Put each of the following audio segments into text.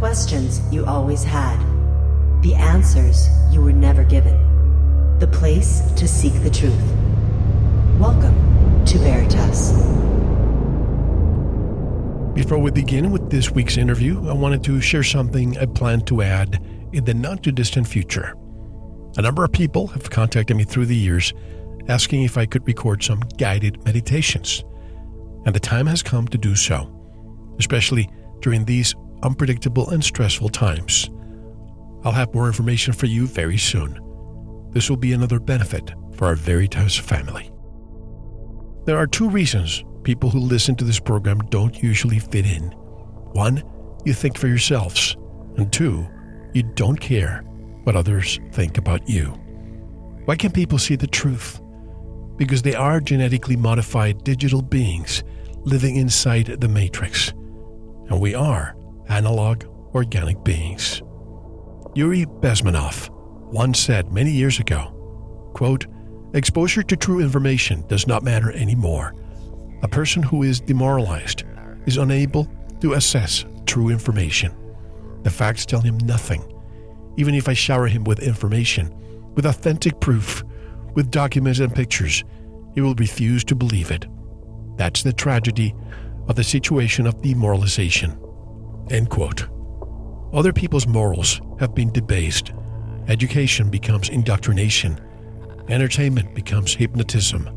questions you always had, the answers you were never given, the place to seek the truth. Welcome to Veritas. Before we begin with this week's interview, I wanted to share something I plan to add in the not-too-distant future. A number of people have contacted me through the years asking if I could record some guided meditations, and the time has come to do so, especially during these unpredictable and stressful times. I'll have more information for you very soon. This will be another benefit for our Veritas family. There are two reasons people who listen to this program don't usually fit in. One, you think for yourselves, and two, you don't care what others think about you. Why can't people see the truth? Because they are genetically modified digital beings living inside the matrix, and we are analog organic beings. Yuri Bezmenov once said many years ago, quote, "Exposure to true information does not matter anymore. A person who is demoralized is unable to assess true information. The facts tell him nothing. Even if I shower him with information, with authentic proof, with documents and pictures, he will refuse to believe it. That's the tragedy of the situation of demoralization." End quote. Other people's morals have been debased. Education becomes indoctrination. Entertainment becomes hypnotism.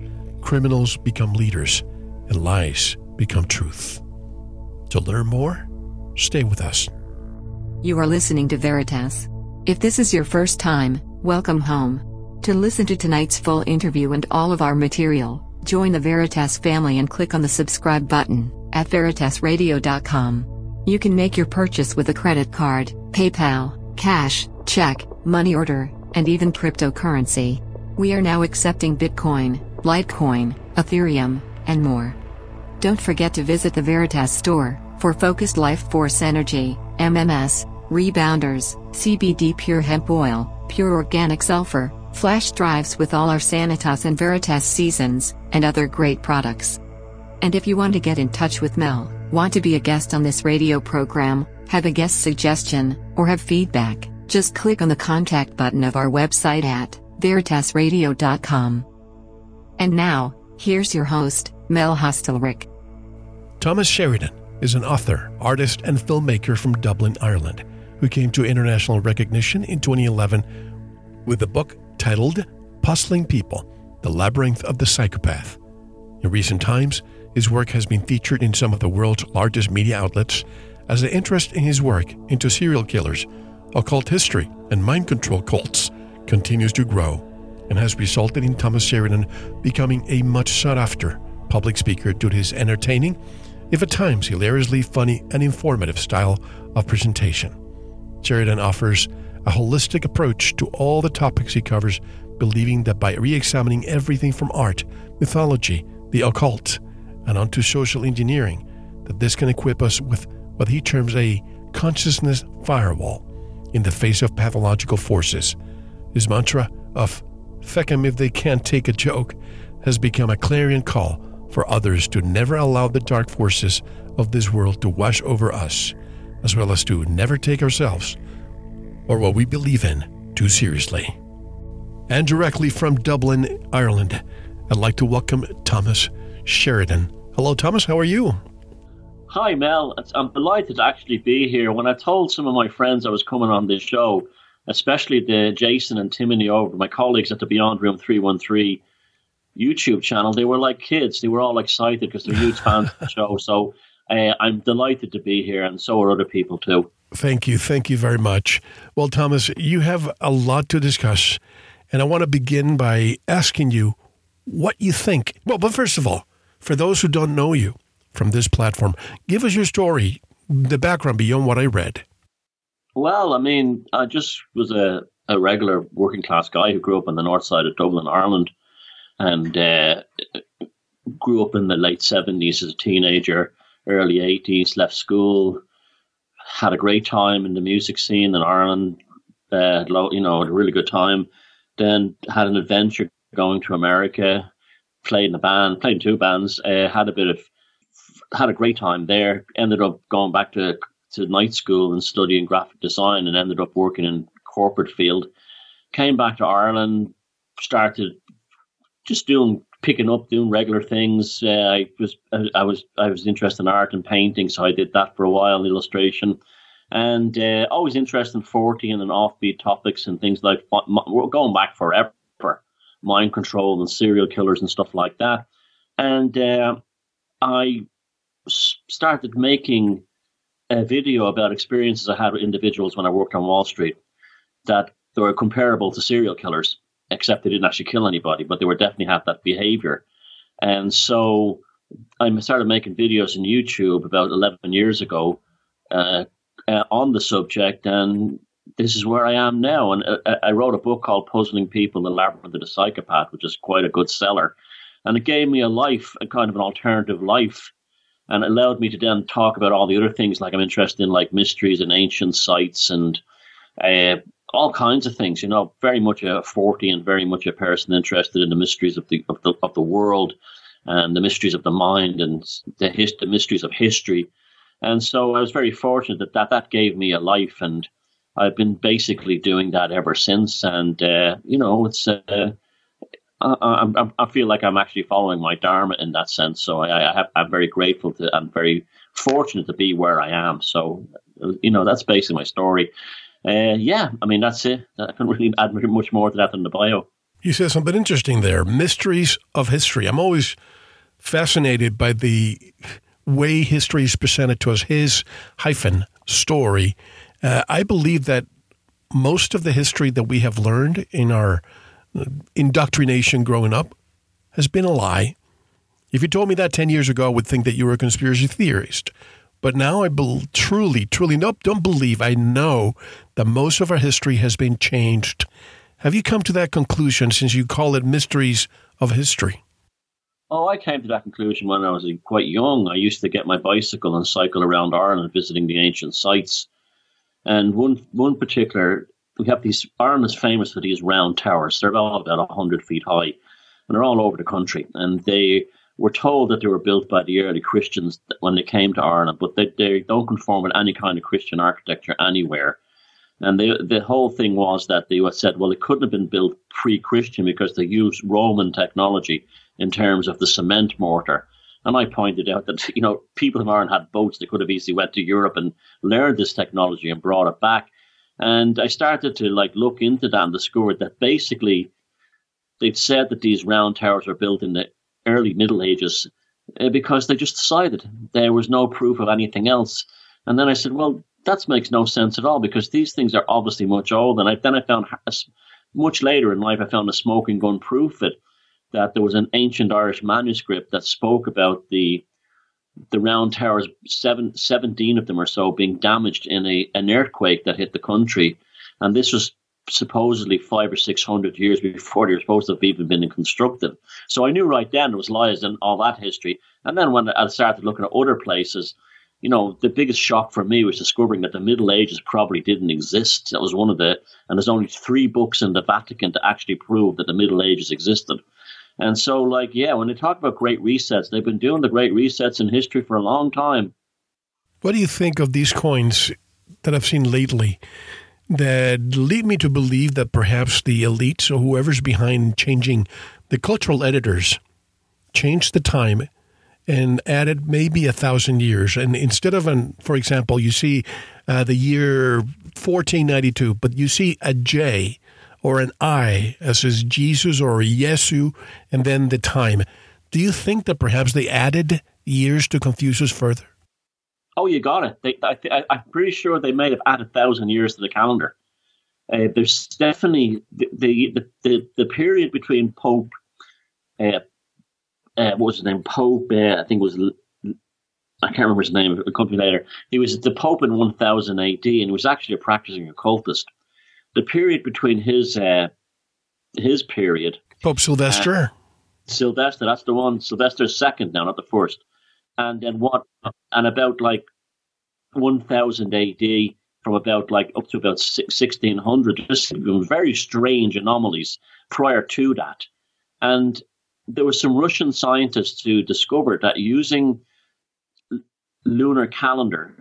Criminals become leaders, and lies become truth. To learn more, stay with us. You are listening to Veritas. If this is your first time, welcome home. To listen to tonight's full interview and all of our material, join the Veritas family and click on the subscribe button at VeritasRadio.com. You can make your purchase with a credit card, PayPal, cash, check, money order, and even cryptocurrency. We are now accepting Bitcoin, Litecoin, Ethereum, and more. Don't forget to visit the Veritas store for Focused Life Force Energy, MMS, Rebounders, CBD Pure Hemp Oil, Pure Organic Sulfur, flash drives with all our Sanitas and Veritas seasons, and other great products. And if you want to get in touch with Mel, want to be a guest on this radio program, have a guest suggestion, or have feedback, just click on the contact button of our website at VeritasRadio.com. And now, here's your host, Mel Hostelric. Thomas Sheridan is an author, artist, and filmmaker from Dublin, Ireland, who came to international recognition in 2011 with a book titled Puzzling People: The Labyrinth of the Psychopath. In recent times, his work has been featured in some of the world's largest media outlets, as the interest in his work into serial killers, occult history, and mind control cults continues to grow, and has resulted in Thomas Sheridan becoming a much sought-after public speaker due to his entertaining, if at times hilariously funny and informative style of presentation. Sheridan offers a holistic approach to all the topics he covers, believing that by re-examining everything from art, mythology, the occult, and onto social engineering, that this can equip us with what he terms a consciousness firewall in the face of pathological forces. His mantra of "feck 'em if they can't take a joke" has become a clarion call for others to never allow the dark forces of this world to wash over us, as well as to never take ourselves, or what we believe in, too seriously. And directly from Dublin, Ireland, I'd like to welcome Thomas Sheridan. Hello, Thomas, how are you? Hi, Mel. I'm delighted to actually be here. When I told some of my friends I was coming on this show, especially the Jason and Timony over, my colleagues at the Beyond Room 313 YouTube channel, they were like kids. They were all excited because they're huge fans of the show. So I'm delighted to be here, and so are other people too. Thank you. Thank you very much. Well, Thomas, you have a lot to discuss, and I want to begin by asking you what you think. Well, but first of all, for those who don't know you from this platform, give us your story, the background beyond what I read. Well, I mean, I just was a regular working class guy who grew up on the north side of Dublin, Ireland, and grew up in the late 70s as a teenager, early 80s, left school, had a great time in the music scene in Ireland, a really good time. Then had an adventure going to America, played in two bands, had a great time there, ended up going back to to night school and studying graphic design and ended up working in corporate field. Came back to Ireland, started just picking up, doing regular things. I was interested in art and painting, so I did that for a while, illustration. And always interested in 40 and then offbeat topics and things like, going back forever, mind control and serial killers and stuff like that. And I started making a video about experiences I had with individuals when I worked on Wall Street that they were comparable to serial killers, except they didn't actually kill anybody, but they were definitely had that behavior. And so I started making videos on YouTube about 11 years ago on the subject, and this is where I am now. And I wrote a book called Puzzling People: The Labyrinth of the Psychopath, which is quite a good seller. And it gave me a life, a kind of an alternative life, and it allowed me to then talk about all the other things like I'm interested in, like mysteries and ancient sites and all kinds of things, you know, very much a 40 and very much a person interested in the mysteries of the world and the mysteries of the mind and the mysteries of history. And so I was very fortunate that gave me a life, and I've been basically doing that ever since. And, you know, it's I feel like I'm actually following my dharma in that sense. So I'm very grateful to, I'm very fortunate to be where I am. So, you know, that's basically my story. Yeah, I mean, that's it. I couldn't really add much more to that than the bio. You said something interesting there, mysteries of history. I'm always fascinated by the way history is presented to us, his hyphen story. I believe that most of the history that we have learned in our indoctrination growing up has been a lie. If you told me that 10 years ago, I would think that you were a conspiracy theorist. But now I don't believe. I know that most of our history has been changed. Have you come to that conclusion since you call it mysteries of history? Oh, I came to that conclusion when I was quite young. I used to get my bicycle and cycle around Ireland visiting the ancient sites. And one particular, we have these, Ireland is famous for these round towers. They're all about 100 feet high, and they're all over the country. And they were told that they were built by the early Christians when they came to Ireland, but they don't conform with any kind of Christian architecture anywhere. And the whole thing was that they said, well, it couldn't have been built pre-Christian because they used Roman technology in terms of the cement mortar. And I pointed out that, you know, people in Ireland had boats. They could have easily went to Europe and learned this technology and brought it back. And I started to, like, look into that and discovered that basically they'd said that these round towers were built in the early Middle Ages because they just decided there was no proof of anything else. And then I said, well, that makes no sense at all because these things are obviously much older. And then I found, much later in life, I found a smoking gun proof of it, that there was an ancient Irish manuscript that spoke about the round towers, 17 of them or so, being damaged in an earthquake that hit the country. And this was supposedly 500 or 600 years before they were supposed to have even been constructed. So I knew right then it was lies and all that history. And then when I started looking at other places, you know, the biggest shock for me was discovering that the Middle Ages probably didn't exist. That was one of the, and there's only 3 books in the Vatican to actually prove that the Middle Ages existed. And so, like, yeah, when they talk about great resets, they've been doing the great resets in history for a long time. What do you think of these coins that I've seen lately that lead me to believe that perhaps the elites or whoever's behind changing the cultural editors changed the time and added maybe 1,000 years? And instead of, for example, you see the year 1492, but you see a J or an I, as is Jesus or Yesu, and then the time. Do you think that perhaps they added years to confuse us further? Oh, you got it. I'm pretty sure they may have added 1,000 years to the calendar. There's definitely the period between Pope, what was his name? Pope, I think it was, I can't remember his name, it could be later. He was the Pope in 1000 AD, and he was actually a practicing occultist. The period between his period, Pope Sylvester, that's the one. Sylvester's second now, not the first. And then about like 1000 AD, from about like up to about 1600, just very strange anomalies prior to that. And there were some Russian scientists who discovered that using lunar calendar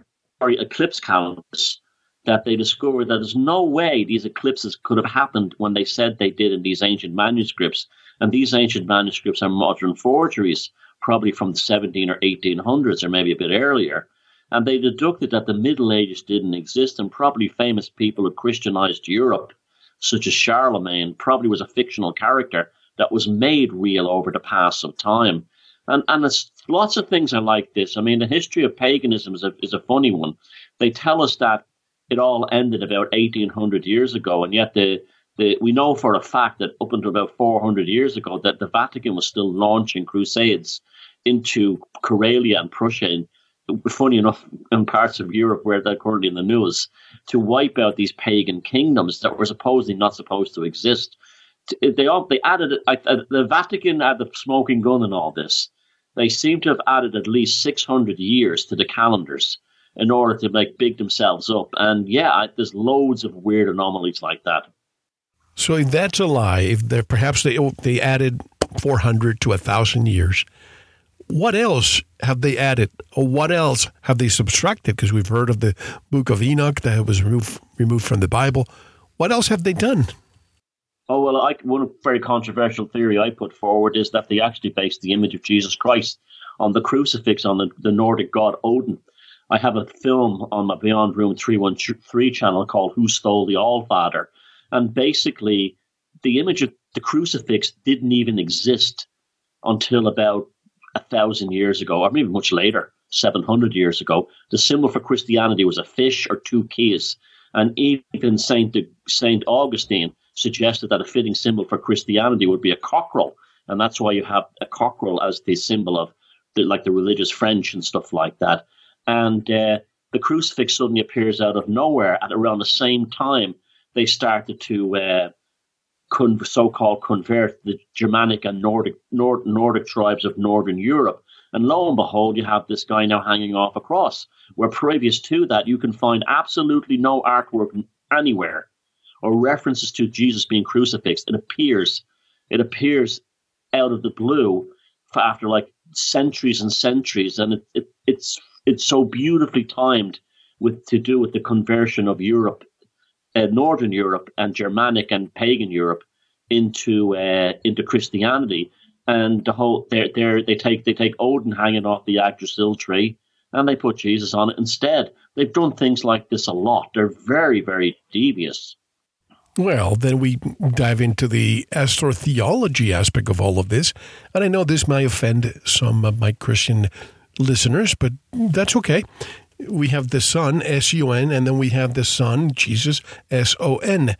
eclipse calendars that they discovered that there's no way these eclipses could have happened when they said they did in these ancient manuscripts. And these ancient manuscripts are modern forgeries, probably from the 17 or 1800s or maybe a bit earlier. And they deducted that the Middle Ages didn't exist, and probably famous people who Christianized Europe, such as Charlemagne, probably was a fictional character that was made real over the pass of time. And there's lots of things are like this. I mean, the history of paganism is a funny one. They tell us that it all ended about 1,800 years ago, and yet we know for a fact that up until about 400 years ago that the Vatican was still launching crusades into Karelia and Prussia, and funny enough, in parts of Europe where they're currently in the news, to wipe out these pagan kingdoms that were supposedly not supposed to exist. The Vatican had the smoking gun in all this. They seem to have added at least 600 years to the calendars in order to big themselves up. And yeah, there's loads of weird anomalies like that. So that's a lie. If perhaps they added 400 to 1,000 years. What else have they added, or what else have they subtracted? Because we've heard of the Book of Enoch that was removed from the Bible. What else have they done? Oh, well, one very controversial theory I put forward is that they actually based the image of Jesus Christ on the crucifix on the Nordic god Odin. I have a film on my Beyond Room 313 channel called Who Stole the Allfather? And basically, the image of the crucifix didn't even exist until about 1,000 years ago, or maybe much later, 700 years ago. The symbol for Christianity was a fish or two keys. And even Saint Augustine suggested that a fitting symbol for Christianity would be a cockerel. And that's why you have a cockerel as the symbol of the religious French and stuff like that. And the crucifix suddenly appears out of nowhere at around the same time they started to so-called convert the Germanic and Nordic tribes of Northern Europe. And lo and behold, you have this guy now hanging off a cross, where previous to that, you can find absolutely no artwork anywhere or references to Jesus being crucifixed. It appears out of the blue after centuries and centuries. And it's so beautifully timed to do with the conversion of Europe, Northern Europe and Germanic and pagan Europe into Christianity, and the whole they take Odin hanging off the Yggdrasil tree and they put Jesus on it instead. They've done things like this a lot. They're very, very devious. Well, then we dive into the astrotheology aspect of all of this, and I know this may offend some of my Christian listeners, but that's okay. We have the sun, S-U-N, and then we have the son, Jesus, S-O-N.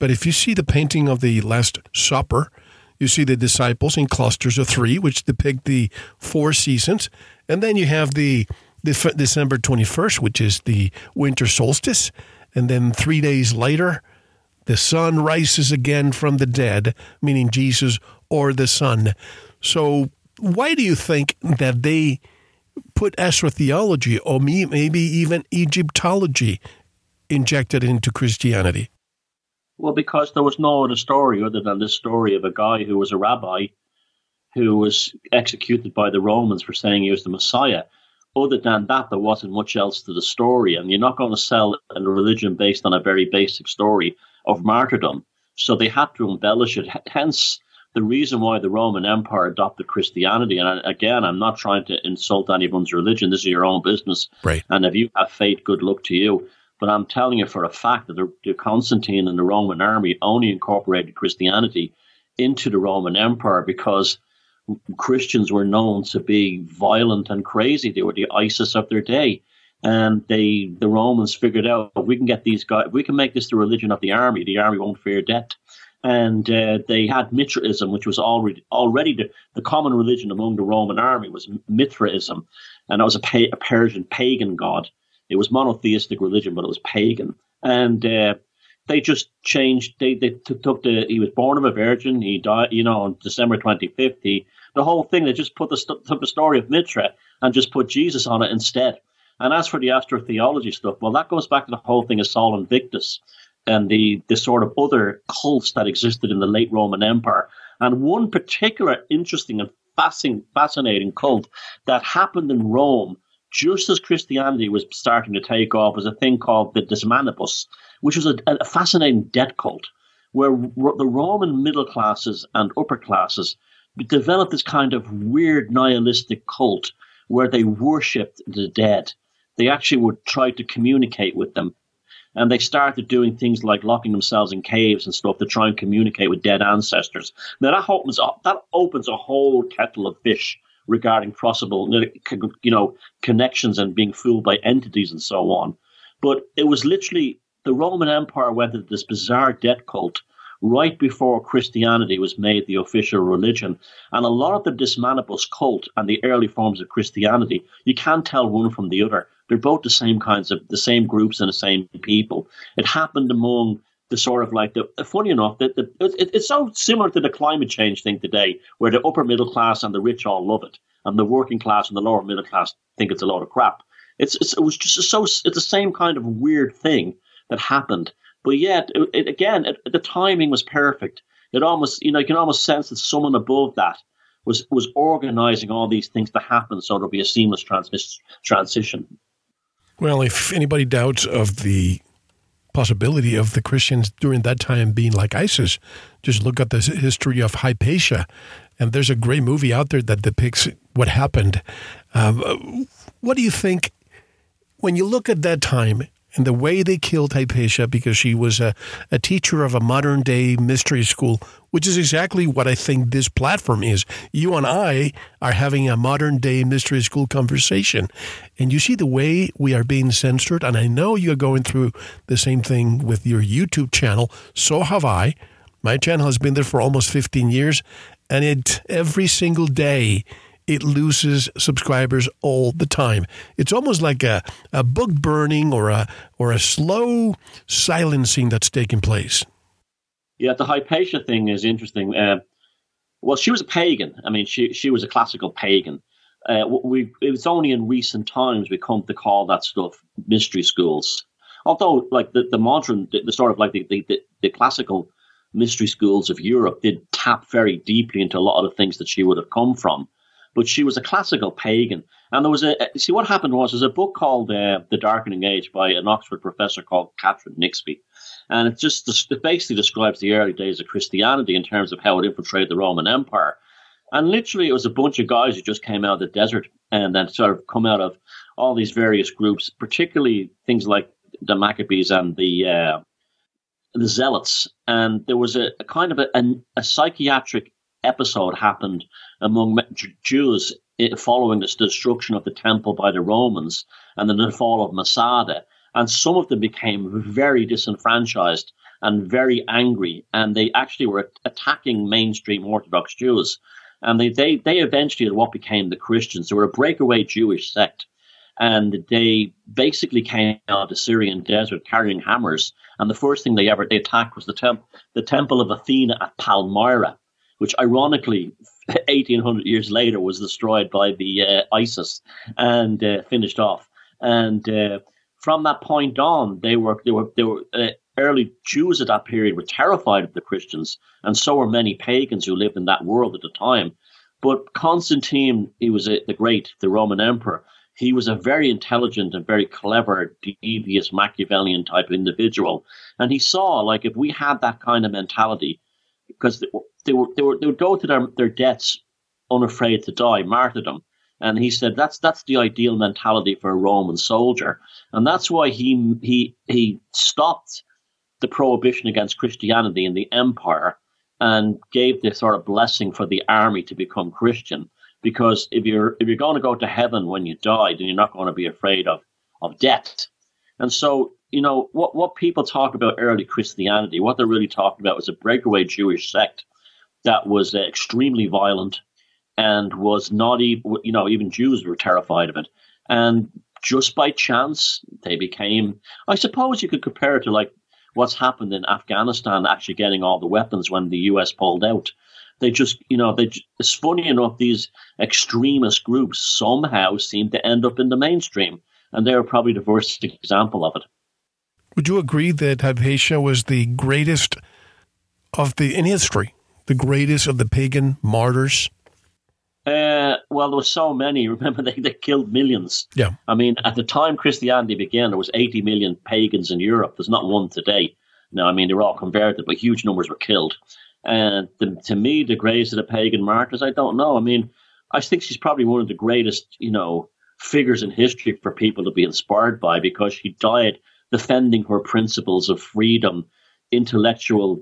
But if you see the painting of the Last Supper, you see the disciples in clusters of three, which depict the four seasons. And then you have the December 21st, which is the winter solstice. And then 3 days later, the sun rises again from the dead, meaning Jesus or the sun. So why do you think that they put astrotheology or maybe even Egyptology injected into Christianity? Well, because there was no other story other than this story of a guy who was a rabbi who was executed by the Romans for saying he was the Messiah. Other than that, there wasn't much else to the story, and you're not going to sell a religion based on a very basic story of martyrdom. So they had to embellish it. Hence, the reason why the Roman Empire adopted Christianity, and again, I'm not trying to insult anyone's religion. This is your own business. Right. And if you have faith, good luck to you. But I'm telling you for a fact that the Constantine and the Roman army only incorporated Christianity into the Roman Empire because Christians were known to be violent and crazy. They were the ISIS of their day. And the Romans figured out, if we can get these guys, if we can make this the religion of the army won't fear death. And they had Mithraism, which was already the common religion among the Roman army was Mithraism. And that was a Persian pagan god. It was monotheistic religion, but it was pagan. And they just changed. He was born of a virgin. He died, on December 25th. The whole thing, they just took the story of Mithra and just put Jesus on it instead. And as for the astrotheology stuff, well, that goes back to the whole thing of Sol Invictus and the sort of other cults that existed in the late Roman Empire. And one particular interesting and fascinating cult that happened in Rome just as Christianity was starting to take off, was a thing called the Dismanibus, which was a fascinating debt cult where the Roman middle classes and upper classes developed this kind of weird nihilistic cult where they worshipped the dead. They actually would try to communicate with them. And they started doing things like locking themselves in caves and stuff to try and communicate with dead ancestors. Now, that opens a whole kettle of fish regarding possible, you know, connections and being fooled by entities and so on. But it was literally the Roman Empire went into this bizarre death cult right before Christianity was made the official religion. And a lot of the Dismanibus cult and the early forms of Christianity, you can't tell one from the other. They're both the same groups and the same people. It happened among the sort of like the funny enough that it's so similar to the climate change thing today, where the upper middle class and the rich all love it, and the working class and the lower middle class think it's a load of crap. It's the same kind of weird thing that happened, but yet the timing was perfect. It almost, you know, you can almost sense that someone above that was organizing all these things to happen, so there'll be a seamless transition. Well, if anybody doubts of the possibility of the Christians during that time being like ISIS, just look at the history of Hypatia. And there's a great movie out there that depicts what happened. What do you think, when you look at that time and the way they killed Hypatia, because she was a teacher of a modern-day mystery school, which is exactly what I think this platform is. You and I are having a modern-day mystery school conversation, and you see the way we are being censored, and I know you're going through the same thing with your YouTube channel. So have I. My channel has been there for almost 15 years, and every single day, it loses subscribers all the time. It's almost like a book burning or a slow silencing that's taking place. Yeah, the Hypatia thing is interesting. Well, she was a pagan. I mean, she was a classical pagan. It's only in recent times we come to call that stuff mystery schools. Although, like the modern, the sort of like the classical mystery schools of Europe did tap very deeply into a lot of the things that she would have come from. But she was a classical pagan. And there was what happened was there's a book called The Darkening Age by an Oxford professor called Catherine Nixby. And it basically describes the early days of Christianity in terms of how it infiltrated the Roman Empire. And literally it was a bunch of guys who just came out of the desert and then sort of come out of all these various groups, particularly things like the Maccabees and the Zealots. And there was a kind of a psychiatric episode happened among Jews following the destruction of the temple by the Romans and then the fall of Masada. And some of them became very disenfranchised and very angry. And they actually were attacking mainstream Orthodox Jews. And they eventually had what became the Christians. They were a breakaway Jewish sect. And they basically came out of the Syrian desert carrying hammers. And the first thing they attacked was the temple of Athena at Palmyra, which ironically, 1,800 years later, was destroyed by the ISIS and finished off. And from that point on, early Jews at that period were terrified of the Christians, and so were many pagans who lived in that world at the time. But Constantine, he was the Roman emperor. He was a very intelligent and very clever, devious, Machiavellian type of individual, and he saw like if we had that kind of mentality, because they would go to their deaths unafraid to die, martyrdom. And he said that's the ideal mentality for a Roman soldier. And that's why he stopped the prohibition against Christianity in the empire and gave this sort of blessing for the army to become Christian. Because if you're going to go to heaven when you die, then you're not going to be afraid of death. And so, you know, what people talk about early Christianity, what they're really talking about was a breakaway Jewish sect that was extremely violent and was not even, you know, even Jews were terrified of it. And just by chance, they became, I suppose you could compare it to like what's happened in Afghanistan actually getting all the weapons when the US pulled out. They just, you know, it's funny enough, these extremist groups somehow seem to end up in the mainstream. And they were probably the worst example of it. Would you agree that Hypatia was the greatest in history? The greatest of the pagan martyrs? Well, there were so many. Remember, they killed millions. Yeah. I mean, at the time Christianity began, there was 80 million pagans in Europe. There's not one today. Now, I mean, they were all converted, but huge numbers were killed. And to me, the graves of the pagan martyrs, I don't know. I mean, I think she's probably one of the greatest, you know, figures in history for people to be inspired by, because she died defending her principles of freedom, intellectual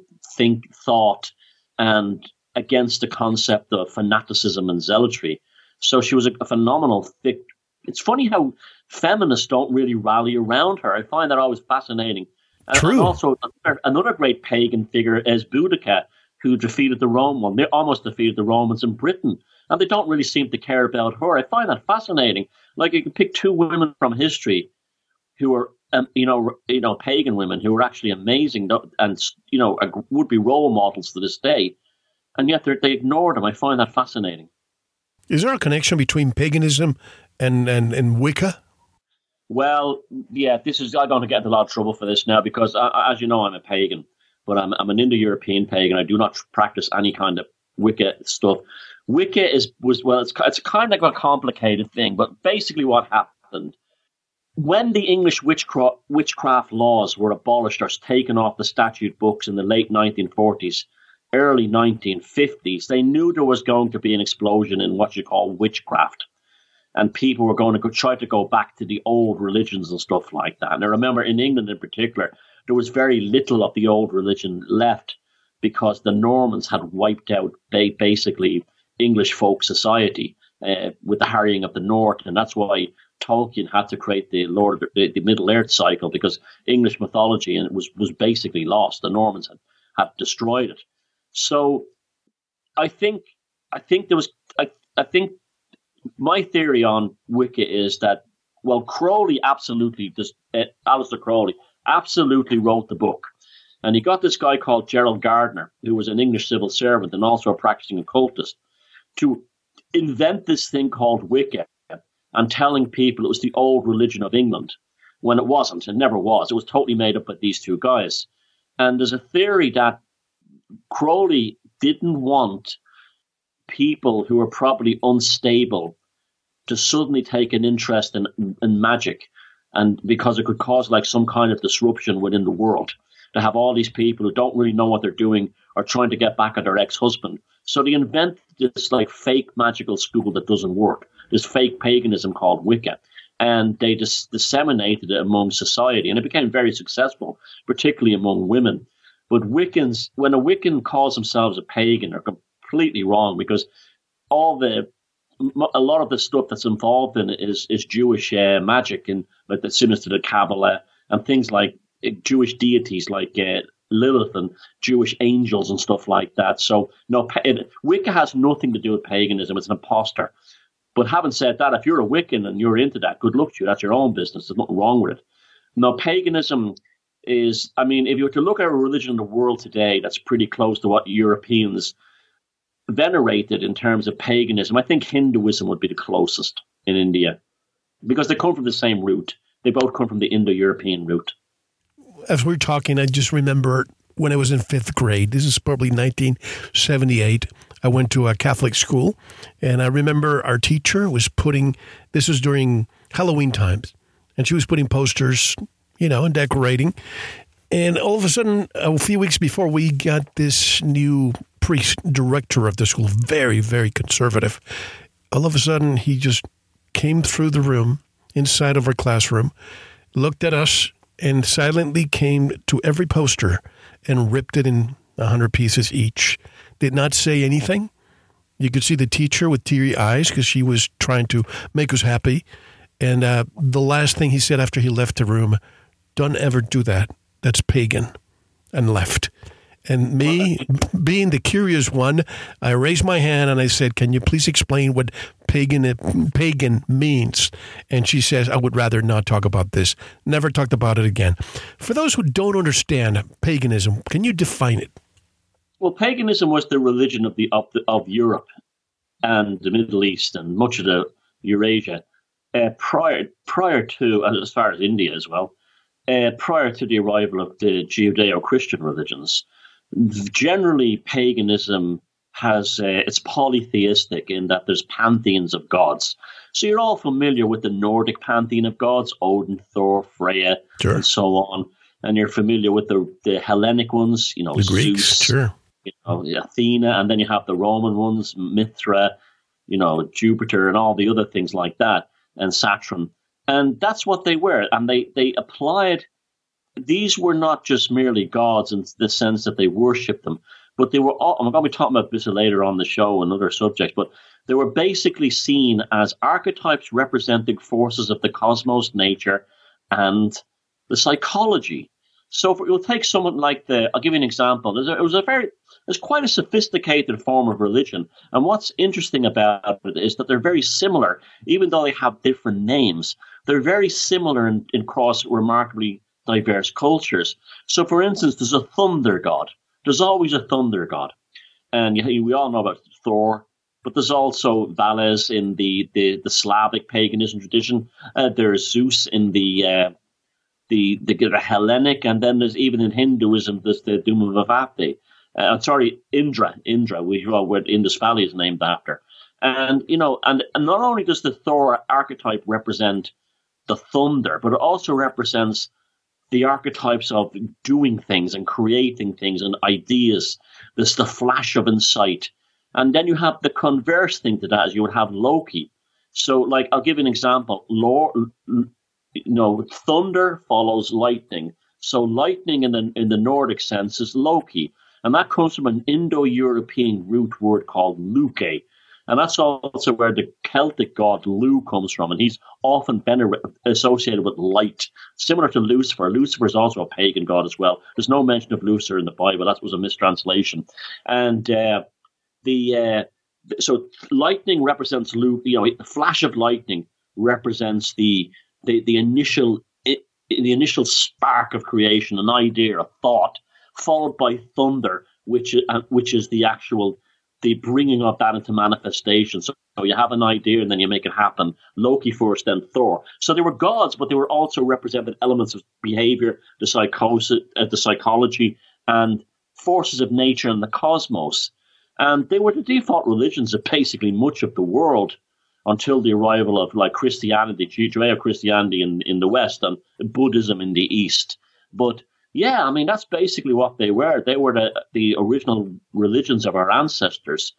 thought, and against the concept of fanaticism and zealotry. So she was a phenomenal figure. It's funny how feminists don't really rally around her. I find that always fascinating. True. And also, another great pagan figure is Boudicca, who defeated the Romans. They almost defeated the Romans in Britain, and they don't really seem to care about her. I find that fascinating. Like, you can pick two women from history who are, pagan women who are actually amazing and, you know, would be role models to this day, and yet they ignored them. I find that fascinating. Is there a connection between paganism and Wicca? Well, yeah, I'm going to get into a lot of trouble for this now, because, as you know, I'm a pagan, but I'm an Indo-European pagan. I do not practice any kind of Wicca stuff. Wicca it's kind of like a complicated thing, but basically what happened, when the English witchcraft laws were abolished or taken off the statute books in the late 1940s, early 1950s, they knew there was going to be an explosion in what you call witchcraft. And people were going to try to go back to the old religions and stuff like that. And I remember in England in particular, there was very little of the old religion left, because the Normans had wiped out basically English folk society with the harrying of the North. And that's why Tolkien had to create the Middle Earth cycle, because English mythology and it was basically lost. The Normans had destroyed it. So I think my theory on Wicca is that, well, Crowley absolutely, Alistair Crowley, absolutely wrote the book. And he got this guy called Gerald Gardner, who was an English civil servant and also a practicing occultist, to invent this thing called Wicca and telling people it was the old religion of England, when it wasn't. It never was. It was totally made up by these two guys. And there's a theory that Crowley didn't want people who are probably unstable to suddenly take an interest in magic, and because it could cause like some kind of disruption within the world, to have all these people who don't really know what they're doing or trying to get back at their ex-husband. So they invented this like fake magical school that doesn't work, this fake paganism called Wicca, and they disseminated it among society, and it became very successful, particularly among women. But Wiccans, when a Wiccan calls themselves a pagan, are completely wrong, because a lot of the stuff that's involved in it is Jewish magic, and like the similar to the Kabbalah and things like Jewish deities like Lilith and Jewish angels and stuff like that. So no, Wicca has nothing to do with paganism. It's an imposter. But having said that, if you're a Wiccan and you're into that, good luck to you. That's your own business. There's nothing wrong with it. Now, paganism is, I mean, if you were to look at a religion in the world today, that's pretty close to what Europeans venerated in terms of paganism. I think Hinduism would be the closest in India, because they come from the same root. They both come from the Indo-European root. As we're talking, I just remember when I was in fifth grade, this is probably 1978, I went to a Catholic school, and I remember our teacher was putting, this was during Halloween times, and she was putting posters, you know, and decorating. And all of a sudden, a few weeks before, we got this new priest, director of the school, very, very conservative. All of a sudden, he just came through the room, inside of our classroom, looked at us, and silently came to every poster and ripped it in 100 pieces each. Did not say anything. You could see the teacher with teary eyes, because she was trying to make us happy. And the last thing he said after he left the room, "Don't ever do that. That's pagan," and left. And me, being the curious one, I raised my hand and I said, "Can you please explain what pagan means?" And she says, "I would rather not talk about this." Never talked about it again. For those who don't understand paganism, can you define it? Well, paganism was the religion of Europe and the Middle East and much of the Eurasia prior to, and as far as India as well, prior to the arrival of the Judeo-Christian religions. Generally, paganism has it's polytheistic in that there's pantheons of gods. So you're all familiar with the Nordic pantheon of gods, Odin, Thor, Freya, sure, and so on. And you're familiar with the Hellenic ones, you know, the Greeks, Zeus, sure, you know, Athena, and then you have the Roman ones, Mithra, you know, Jupiter, and all the other things like that, and Saturn. And that's what they were. And they applied, these were not just merely gods in the sense that they worshipped them, but they were all, I'm going to be talking about this later on the show, another subject, but they were basically seen as archetypes representing forces of the cosmos, nature, and the psychology. So if we'll take someone like I'll give you an example. It's quite a sophisticated form of religion. And what's interesting about it is that they're very similar, even though they have different names. They're very similar in cross remarkably diverse cultures. So for instance, there's a thunder god. There's always a thunder god. And we all know about Thor, but there's also Valles in the Slavic paganism tradition. There's Zeus in the Hellenic, and then there's even in Hinduism, there's the Duma Indra, where Indus Valley is named after. And, you know, and not only does the Thor archetype represent the thunder, but it also represents the archetypes of doing things and creating things and ideas. There's the flash of insight. And then you have the converse thing to that is you would have Loki. So, like, I'll give you an example. Thunder follows lightning. So lightning in the Nordic sense is Loki. And that comes from an Indo-European root word called Luce. And that's also where the Celtic god Lu comes from. And he's often been associated with light, similar to Lucifer. Lucifer is also a pagan god as well. There's no mention of Lucifer in the Bible. That was a mistranslation. And so lightning represents Lu. You know, the flash of lightning represents the initial spark of creation, an idea, a thought, followed by thunder, which is the bringing of that into manifestation. So you have an idea and then you make it happen. Loki first, then Thor. So they were gods, but they were also represented elements of behavior, the psychosis, the psychology, and forces of nature and the cosmos. And they were the default religions of basically much of the world, until the arrival of like Christianity, Judeo-Christianity in the West and Buddhism in the East. But yeah, I mean, that's basically what they were. They were the original religions of our ancestors.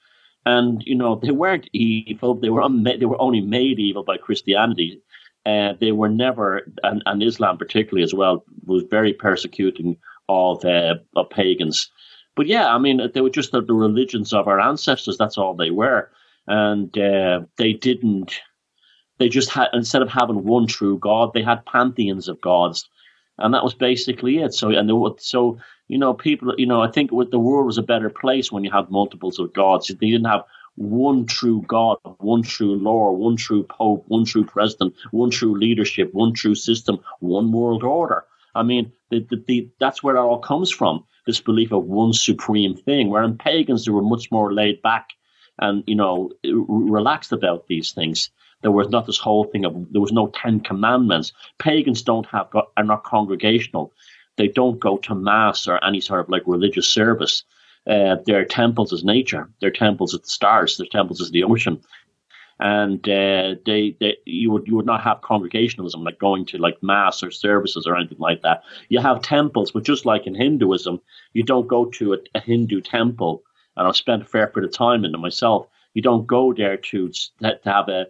And, you know, they weren't evil. They were only made evil by Christianity. They were never, and Islam particularly as well, was very persecuting of pagans. But yeah, I mean, they were just the religions of our ancestors. That's all they were. And they just had, instead of having one true God, they had pantheons of gods. And that was basically it. So I think the world was a better place when you had multiples of gods. They didn't have one true God, one true law, one true pope, one true president, one true leadership, one true system, one world order. I mean, that's where it all comes from, this belief of one supreme thing, where in pagans they were much more laid back and, you know, relaxed about these things. There was not this whole thing of, there was no 10 Commandments. Pagans are not congregational. They don't go to mass or any sort of like religious service. Their temples is nature. Their temples is the stars. Their temples is the ocean. And you would not have congregationalism, like going to like mass or services or anything like that. You have temples, but just like in Hinduism, you don't go to a Hindu temple. And I've spent a fair bit of time in it myself. You don't go there to have a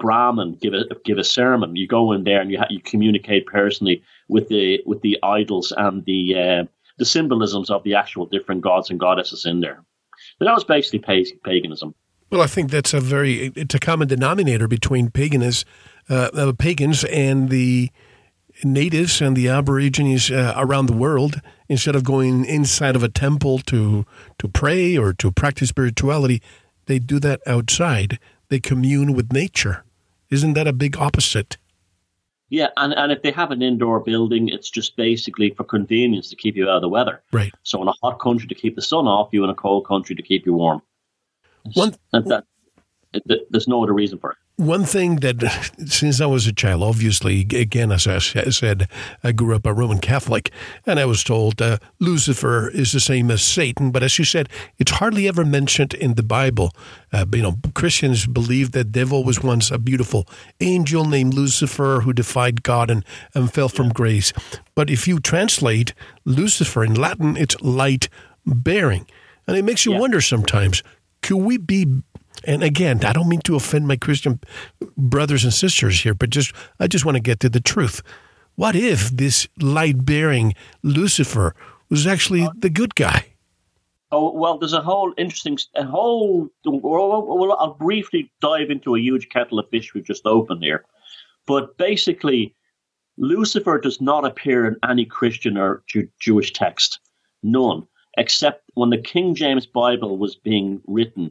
Brahmin give a sermon. You go in there and you communicate personally with the idols and the symbolisms of the actual different gods and goddesses in there. But that was basically paganism. Well, I think that's it's a common denominator between pagans and the natives and the aborigines around the world. Instead of going inside of a temple to pray or to practice spirituality, they do that outside. They commune with nature. Isn't that a big opposite? Yeah, and if they have an indoor building, it's just basically for convenience to keep you out of the weather. Right. So in a hot country to keep the sun off you, in a cold country to keep you warm. There's no other reason for it. One thing that, since I was a child, obviously, again, as I said, I grew up a Roman Catholic, and I was told Lucifer is the same as Satan. But as you said, it's hardly ever mentioned in the Bible. Christians believe that devil was once a beautiful angel named Lucifer who defied God and fell from grace. But if you translate Lucifer in Latin, it's light bearing. And it makes you wonder sometimes, could we be... And again, I don't mean to offend my Christian brothers and sisters here, but I just want to get to the truth. What if this light-bearing Lucifer was actually the good guy? Oh, well, there's I'll briefly dive into a huge kettle of fish we've just opened here. But basically, Lucifer does not appear in any Christian or Jewish text. None. Except when the King James Bible was being written.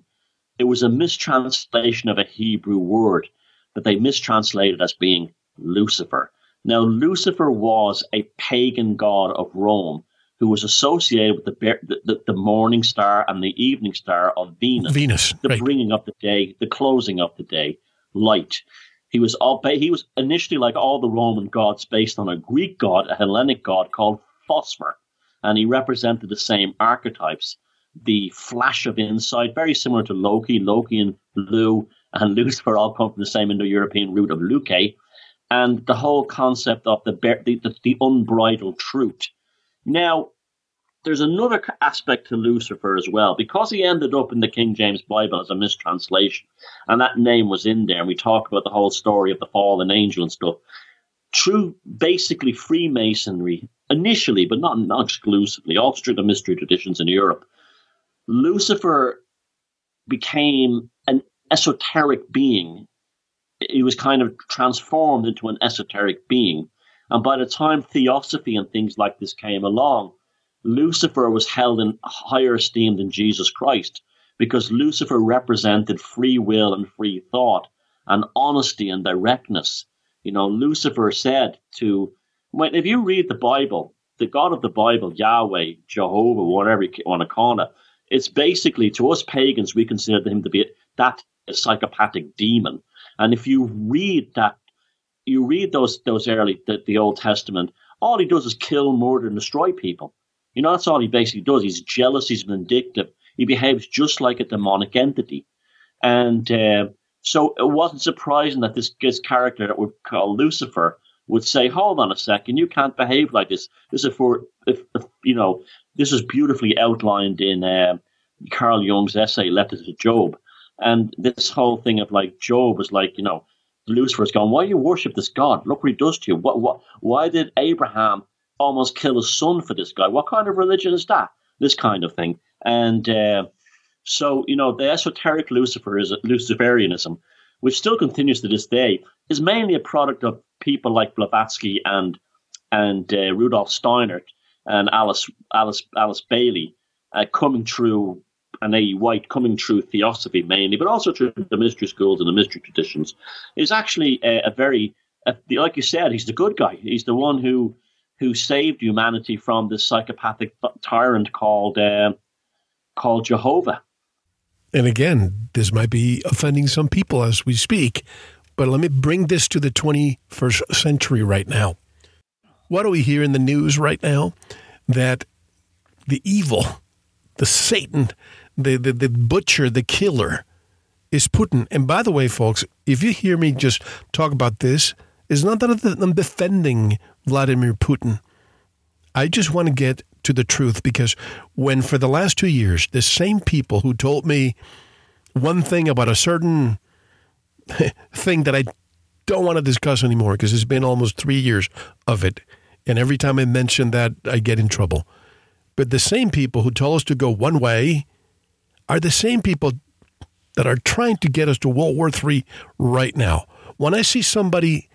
It was a mistranslation of a Hebrew word that they mistranslated as being Lucifer. Now, Lucifer was a pagan god of Rome who was associated with the morning star and the evening star of Venus, the bringing of the day, the closing of the day, light. He was initially, like all the Roman gods, based on a Greek god, a Hellenic god called Phosphor, and he represented the same archetypes. The flash of insight, very similar to Loki. Loki and Lu and Lucifer all come from the same Indo-European root of Luke, and the whole concept of the unbridled truth. Now, there's another aspect to Lucifer as well, because he ended up in the King James Bible as a mistranslation, and that name was in there, and we talk about the whole story of the fallen angel and stuff. Through basically Freemasonry, initially, but not exclusively, all through the mystery traditions in Europe, Lucifer became an esoteric being. He was kind of transformed into an esoteric being. And by the time theosophy and things like this came along, Lucifer was held in higher esteem than Jesus Christ, because Lucifer represented free will and free thought and honesty and directness. You know, Lucifer said if you read the Bible, the God of the Bible, Yahweh, Jehovah, whatever you want to call it, it's basically, to us pagans, we consider him to be a psychopathic demon. And if you read that, you read the Old Testament, all he does is kill, murder, and destroy people. You know, that's all he basically does. He's jealous, he's vindictive. He behaves just like a demonic entity. And so it wasn't surprising that this character that we call Lucifer would say, hold on a second, you can't behave like this. This is beautifully outlined in Carl Jung's essay, Letters to Job. And this whole thing of like Job was like, you know, Lucifer's gone, why do you worship this God? Look what he does to you. Why did Abraham almost kill his son for this guy? What kind of religion is that? This kind of thing. And so, you know, the esoteric Luciferianism, which still continues to this day, is mainly a product of people like Blavatsky and Rudolf Steinert and Alice Bailey coming through theosophy mainly, but also through the mystery schools and the mystery traditions, is actually a very like you said, he's the good guy. He's the one who saved humanity from this psychopathic tyrant called Jehovah. And again, this might be offending some people as we speak, but let me bring this to the 21st century right now. What do we hear in the news right now? That the evil, the Satan, the butcher, the killer is Putin. And by the way, folks, if you hear me just talk about this, it's not that I'm defending Vladimir Putin. I just want to get to the truth, because when for the last 2 years, the same people who told me one thing about a certain thing that I don't want to discuss anymore, because it's been almost 3 years of it. And every time I mention that, I get in trouble. But the same people who tell us to go one way are the same people that are trying to get us to World War III right now. When I see somebody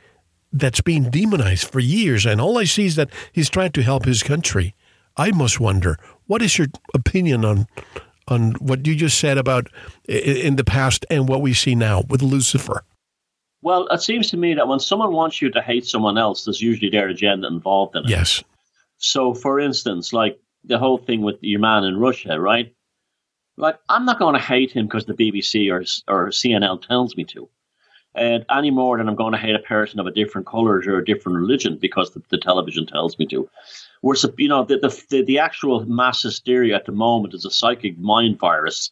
that's been demonized for years and all I see is that he's trying to help his country, I must wonder, what is your opinion on what you just said about in the past and what we see now with Lucifer? Well, it seems to me that when someone wants you to hate someone else, there's usually their agenda involved in it. Yes. So, for instance, like the whole thing with your man in Russia, right? Like, I'm not going to hate him because the BBC or CNN tells me to. any more than I'm going to hate a person of a different color or a different religion because the television tells me to. We're, you know, the actual mass hysteria at the moment is a psychic mind virus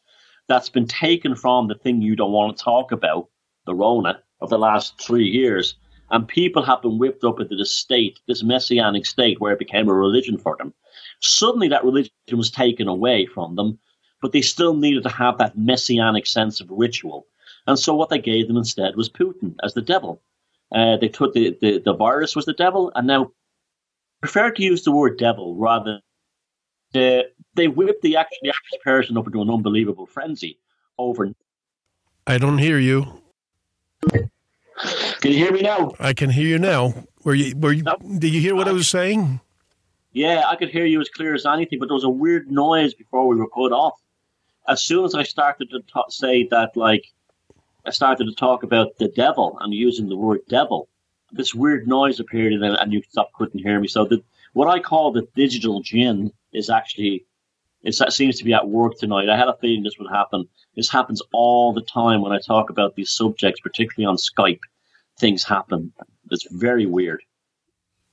that's been taken from the thing you don't want to talk about, the Rona, of the last 3 years. And people have been whipped up into this state, this messianic state, where it became a religion for them. Suddenly that religion was taken away from them, but they still needed to have that messianic sense of ritual. And so what they gave them instead was Putin as the devil. They took the virus was the devil, and now prefer to use the word devil rather than they whipped the average person up into an unbelievable frenzy over. I don't hear you. Can you hear me now? I can hear you now. Did you hear what I was saying? Yeah, I could hear you as clear as anything, but there was a weird noise before we were cut off. As soon as I started to say that, like, I started to talk about the devil and using the word devil, this weird noise appeared and you couldn't hear me. So what I call the digital djinn is actually, it seems to be at work tonight. I had a feeling this would happen. This happens all the time when I talk about these subjects, particularly on Skype. Things happen. It's very weird.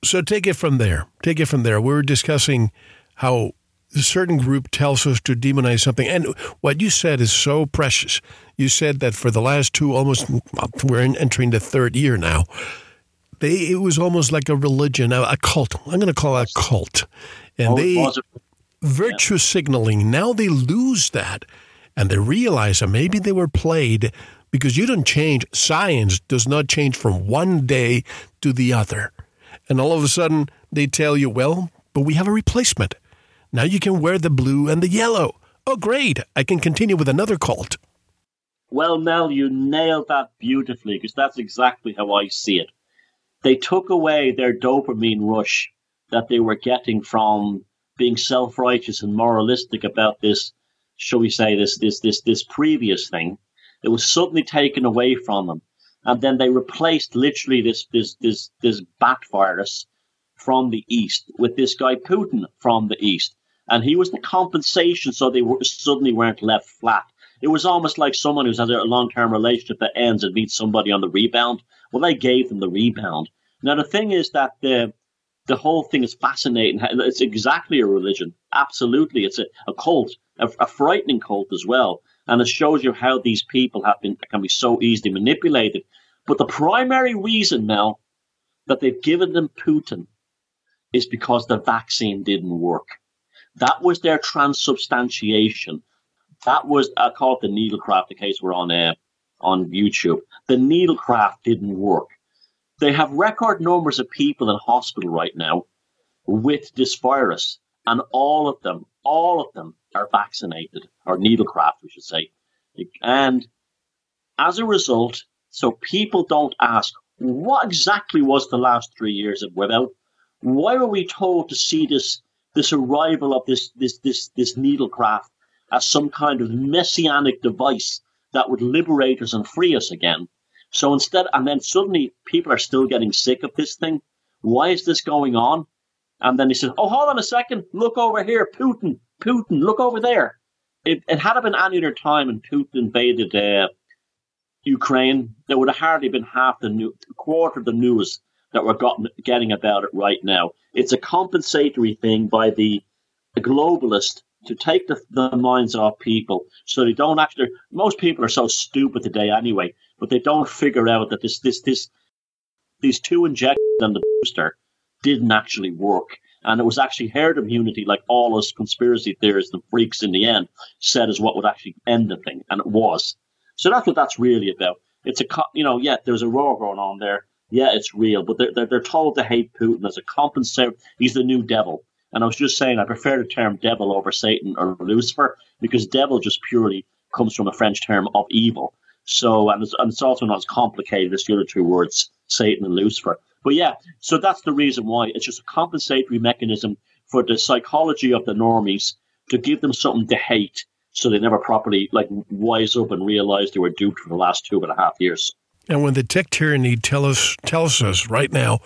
So take it from there. We were discussing how a certain group tells us to demonize something. And what you said is so precious. You said that for the last two, we're entering the third year now, it was almost like a religion, a cult. I'm going to call it a cult. And virtue signaling, now they lose that. And they realize that maybe they were played, because you don't change. Science does not change from one day to the other. And all of a sudden they tell you, well, but we have a replacement. Now you can wear the blue and the yellow. Oh, great. I can continue with another cult. Well, Mel, you nailed that beautifully, because that's exactly how I see it. They took away their dopamine rush that they were getting from being self-righteous and moralistic about this, shall we say, this previous thing. It was suddenly taken away from them. And then they replaced literally this bat virus from the East with this guy Putin from the East. And he was the compensation, so they suddenly weren't left flat. It was almost like someone who's had a long-term relationship that ends and meets somebody on the rebound. Well, they gave them the rebound. Now, the thing is that the whole thing is fascinating. It's exactly a religion. Absolutely. It's a cult, a frightening cult as well. And it shows you how these people can be so easily manipulated. But the primary reason now that they've given them Putin is because the vaccine didn't work. That was their transubstantiation. That was, I call it the needlecraft, the case we're on YouTube. The needlecraft didn't work. They have record numbers of people in hospital right now with this virus, and all of them are vaccinated, or needlecraft, we should say. And as a result, so people don't ask, what exactly was the last 3 years of without? Why were we told to see this arrival of this needlecraft as some kind of messianic device that would liberate us and free us again? So instead, and then suddenly people are still getting sick of this thing. Why is this going on? And then he said, oh, hold on a second. Look over here, Putin, look over there. It had been any other time and Putin invaded Ukraine, there would have hardly been quarter of the news that we're getting about it right now. It's a compensatory thing by the globalist to take the minds off people, so they don't actually. Most people are so stupid today anyway, but they don't figure out that these two injections and the booster didn't actually work. And it was actually herd immunity, like all us conspiracy theorists and freaks in the end said is what would actually end the thing, and it was. So that's what that's really about. It's a, there's a roar going on there. Yeah, it's real, but they're told to hate Putin as a compensator. He's the new devil. And I was just saying I prefer the term devil over Satan or Lucifer, because devil just purely comes from a French term of evil. So, and it's also not as complicated as the other two words, Satan and Lucifer. But yeah, so that's the reason why. It's just a compensatory mechanism for the psychology of the normies to give them something to hate, so they never properly wise up and realize they were duped for the last 2.5 years. And when the tech tyranny tells us right now,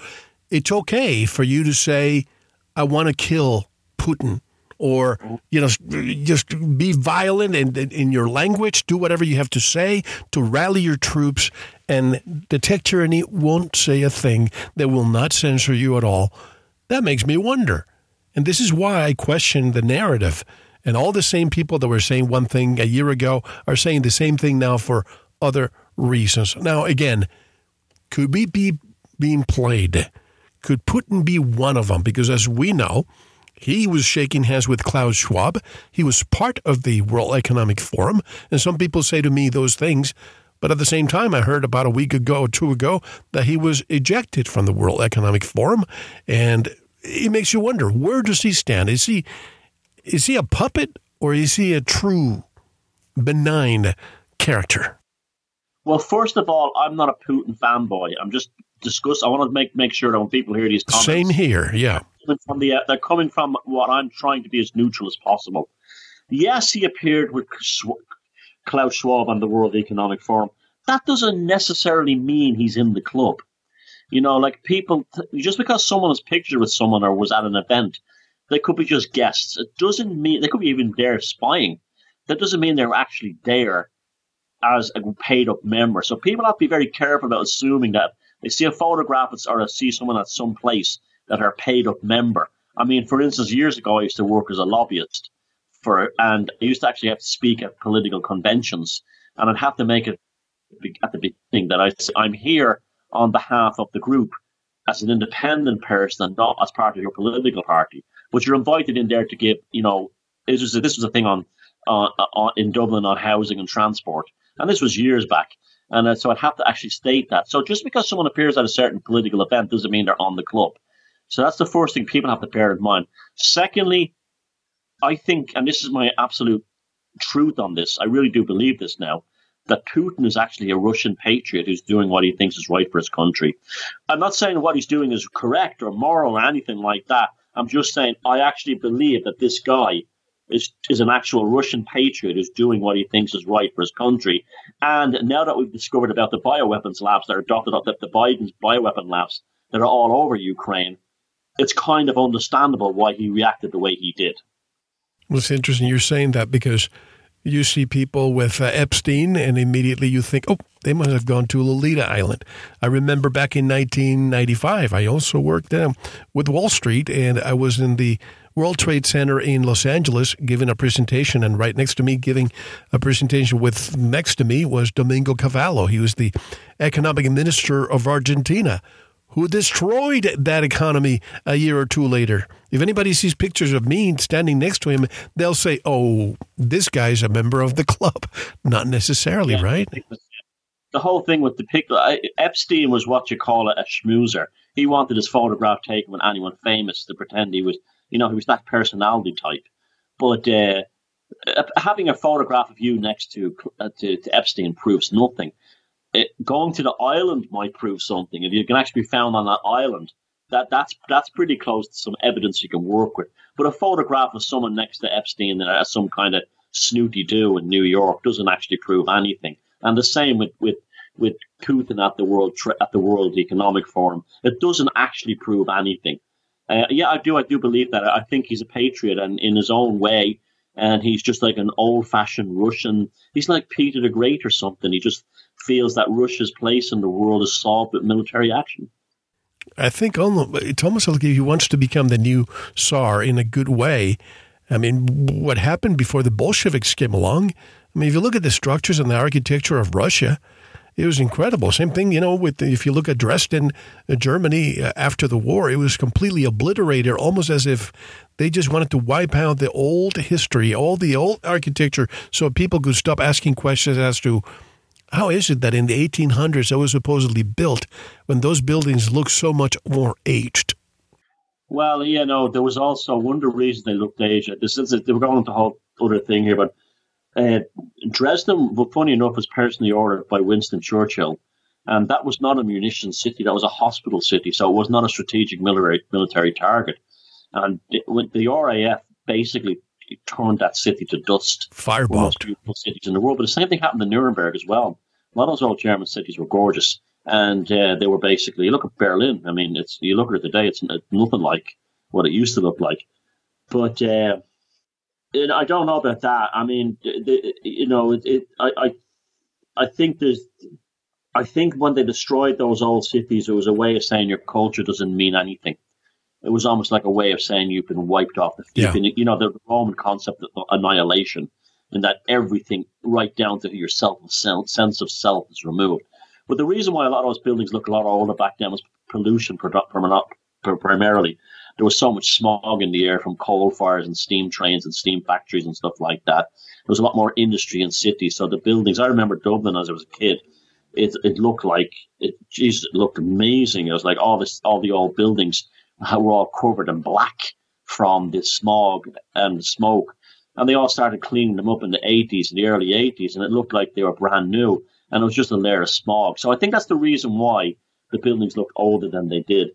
it's okay for you to say, I want to kill Putin, or just be violent in your language, do whatever you have to say to rally your troops and detect tyranny won't say a thing. They will not censor you at all. That makes me wonder. And this is why I question the narrative. And all the same people that were saying one thing a year ago are saying the same thing now for other reasons. Now, again, could we be being played? Could Putin be one of them? Because as we know, he was shaking hands with Klaus Schwab. He was part of the World Economic Forum. And some people say to me those things. But at the same time, I heard about a week ago or two ago that he was ejected from the World Economic Forum. And it makes you wonder, where does he stand? Is he a puppet, or is he a true, benign character? Well, first of all, I'm not a Putin fanboy. I'm just discussing. I want to make sure that when people hear these comments. Same here, yeah. They're coming from what I'm trying to be as neutral as possible. Yes, he appeared with Klaus Schwab on the World Economic Forum. That doesn't necessarily mean he's in the club. You know, like people, just because someone is pictured with someone or was at an event, they could be just guests. It doesn't mean they could be even there spying. That doesn't mean they're actually there as a paid-up member. So people have to be very careful about assuming that they see a photograph or see someone at some place that are paid-up member. I mean, for instance, years ago I used to work as a lobbyist, and I used to actually have to speak at political conventions, and I'd have to make it at the beginning that I'm here on behalf of the group as an independent person and not as part of your political party. But you're invited in there to give, you know, this was a thing on in Dublin on housing and transport. And this was years back. And so I'd have to actually state that. So just because someone appears at a certain political event doesn't mean they're on the club. So that's the first thing people have to bear in mind. Secondly, I think, and this is my absolute truth on this, I really do believe this now, that Putin is actually a Russian patriot who's doing what he thinks is right for his country. I'm not saying what he's doing is correct or moral or anything like that. I'm just saying I actually believe that this guy is an actual Russian patriot who's doing what he thinks is right for his country. And now that we've discovered about the bioweapons labs that are dotted up, that the Biden's bioweapon labs that are all over Ukraine, it's kind of understandable why he reacted the way he did. Well, it's interesting you're saying that, because you see people with Epstein, and immediately you think, oh, they must have gone to Lolita Island. I remember back in 1995, I also worked with Wall Street, and I was in the World Trade Center in Los Angeles giving a presentation, and right next to me giving a presentation was Domingo Cavallo. He was the economic minister of Argentina, who destroyed that economy a year or two later. If anybody sees pictures of me standing next to him, they'll say, oh, this guy's a member of the club. Not necessarily, yeah, right? The whole thing with the Epstein was what you call a schmoozer. He wanted his photograph taken with anyone famous to pretend he was that personality type. But having a photograph of you next to Epstein proves nothing. Going to the island might prove something. If you can actually be found on that island, that's pretty close to some evidence you can work with. But a photograph of someone next to Epstein that has some kind of snooty-doo in New York doesn't actually prove anything. And the same with Putin at the World Economic Forum. It doesn't actually prove anything. I do believe that. I think he's a patriot, and in his own way, and he's just like an old-fashioned Russian. He's like Peter the Great or something. He just feels that Russia's place in the world is solved with military action. I think Thomas Sheridan, he wants to become the new Tsar in a good way. I mean, what happened before the Bolsheviks came along? I mean, if you look at the structures and the architecture of Russia, it was incredible. Same thing, you know, if you look at Dresden, Germany, after the war, it was completely obliterated, almost as if they just wanted to wipe out the old history, all the old architecture, so people could stop asking questions as to, how is it that in the 1800s it was supposedly built when those buildings look so much more aged? Well, you know, there was also one reason they looked aged. We're going to the whole other thing here, but Dresden, funny enough, was personally ordered by Winston Churchill, and that was not a munition city. That was a hospital city, so it was not a strategic military target. And the RAF basically turned that city to dust. Firebombed. One of the most beautiful cities in the world. But the same thing happened in Nuremberg as well. A lot of those old German cities were gorgeous, and they were basically. You look at Berlin. I mean, you look at it today. It's nothing like what it used to look like. But I don't know about that. I mean, I think there's I think when they destroyed those old cities, it was a way of saying your culture doesn't mean anything. It was almost like a way of saying you've been wiped off. The Roman concept of annihilation, and that everything right down to your sense of self is removed. But the reason why a lot of those buildings look a lot older back then was pollution primarily. There was so much smog in the air from coal fires and steam trains and steam factories and stuff like that. There was a lot more industry in cities. So the buildings, I remember Dublin as I was a kid, it looked amazing. It was like all the old buildings were all covered in black from the smog and the smoke. And they all started cleaning them up in the 80s, in the early 80s, and it looked like they were brand new. And it was just a layer of smog. So I think that's the reason why the buildings look older than they did.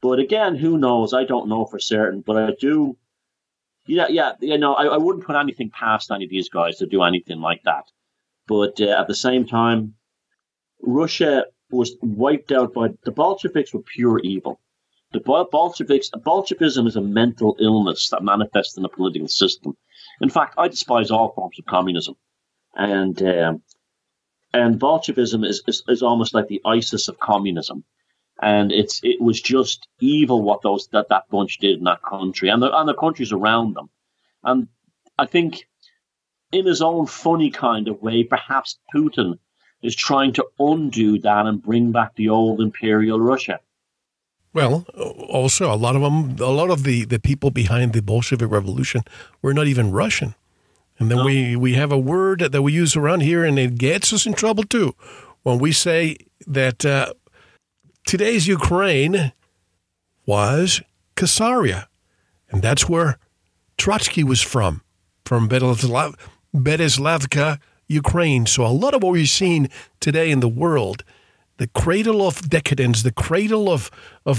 But again, who knows? I don't know for certain. But I do, I wouldn't put anything past any of these guys to do anything like that. But at the same time, Russia was wiped out by the Bolsheviks were pure evil. The Bolshevism is a mental illness that manifests in the political system. In fact, I despise all forms of communism. And Bolshevism is almost like the ISIS of communism. And it was just evil what that bunch did in that country and the countries around them. And I think in his own funny kind of way, perhaps Putin is trying to undo that and bring back the old imperial Russia. Well, also a lot of the people behind the Bolshevik Revolution were not even Russian. And then we have a word that we use around here, and it gets us in trouble too, when we say that today's Ukraine was Khasaria, and that's where Trotsky was from Berezlavka, Ukraine. So a lot of what we're seeing today in the world, the cradle of decadence, the cradle of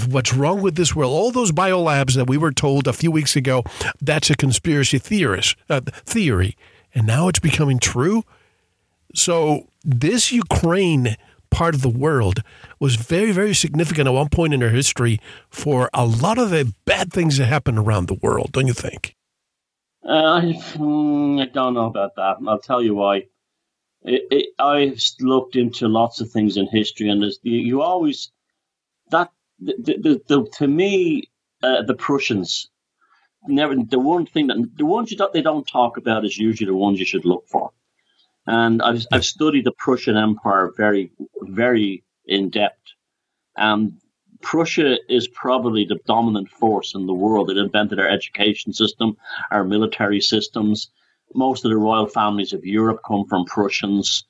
what's wrong with this world, all those biolabs that we were told a few weeks ago, that's a conspiracy theory, and now it's becoming true. So this Ukraine part of the world was very, very significant at one point in our history for a lot of the bad things that happened around the world, don't you think? I don't know about that. I'll tell you why. I've looked into lots of things in history, and the Prussians never. The ones that they don't talk about is usually the ones you should look for. And I've studied the Prussian Empire very, very in depth. Prussia is probably the dominant force in the world. It invented our education system, our military systems. Most of the royal families of Europe come from Prussians.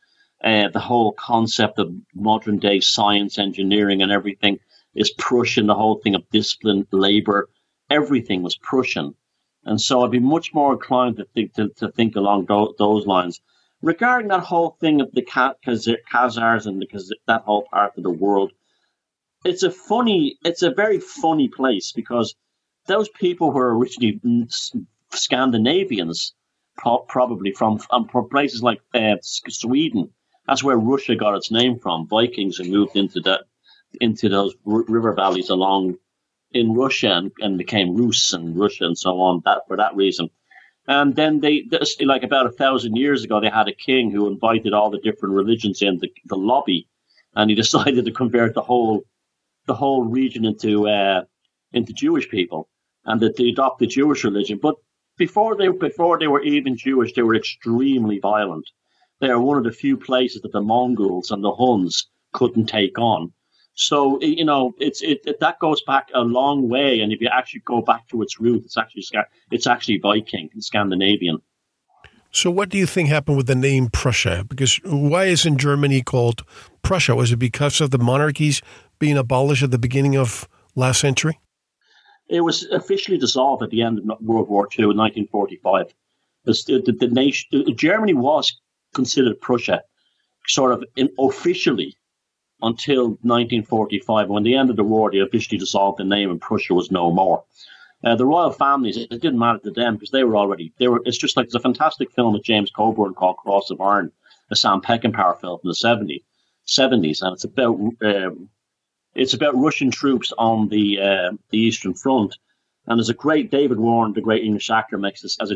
The whole concept of modern-day science, engineering, and everything is Prussian. The whole thing of discipline, labor, everything was Prussian. And so I'd be much more inclined to think along those lines. Regarding that whole thing of the Khazars and that whole part of the world, it's a very funny place because those people were originally Scandinavians, probably from places like Sweden. That's where Russia got its name from. Vikings who moved into those river valleys along in Russia and became Rus in Russia and so on. That for that reason. And then like about 1,000 years ago, they had a king who invited all the different religions in the lobby, and he decided to convert the whole region into Jewish people and that they adopt the Jewish religion, but. Before they were even Jewish, they were extremely violent. They are one of the few places that the Mongols and the Huns couldn't take on. So, that goes back a long way. And if you actually go back to its root, it's actually Viking and Scandinavian. So what do you think happened with the name Prussia? Because why isn't Germany called Prussia? Was it because of the monarchies being abolished at the beginning of last century? It was officially dissolved at the end of World War II in 1945. The nation, Germany was considered Prussia, sort of officially, until 1945. When the end of the war, they officially dissolved the name, and Prussia was no more. The royal families, it didn't matter to them because they were. It's just like there's a fantastic film with James Coburn called Cross of Iron, a Sam Peckinpah film from the 70s, and it's about. It's about Russian troops on the Eastern Front, and there's a great David Warren, the great English actor, makes this an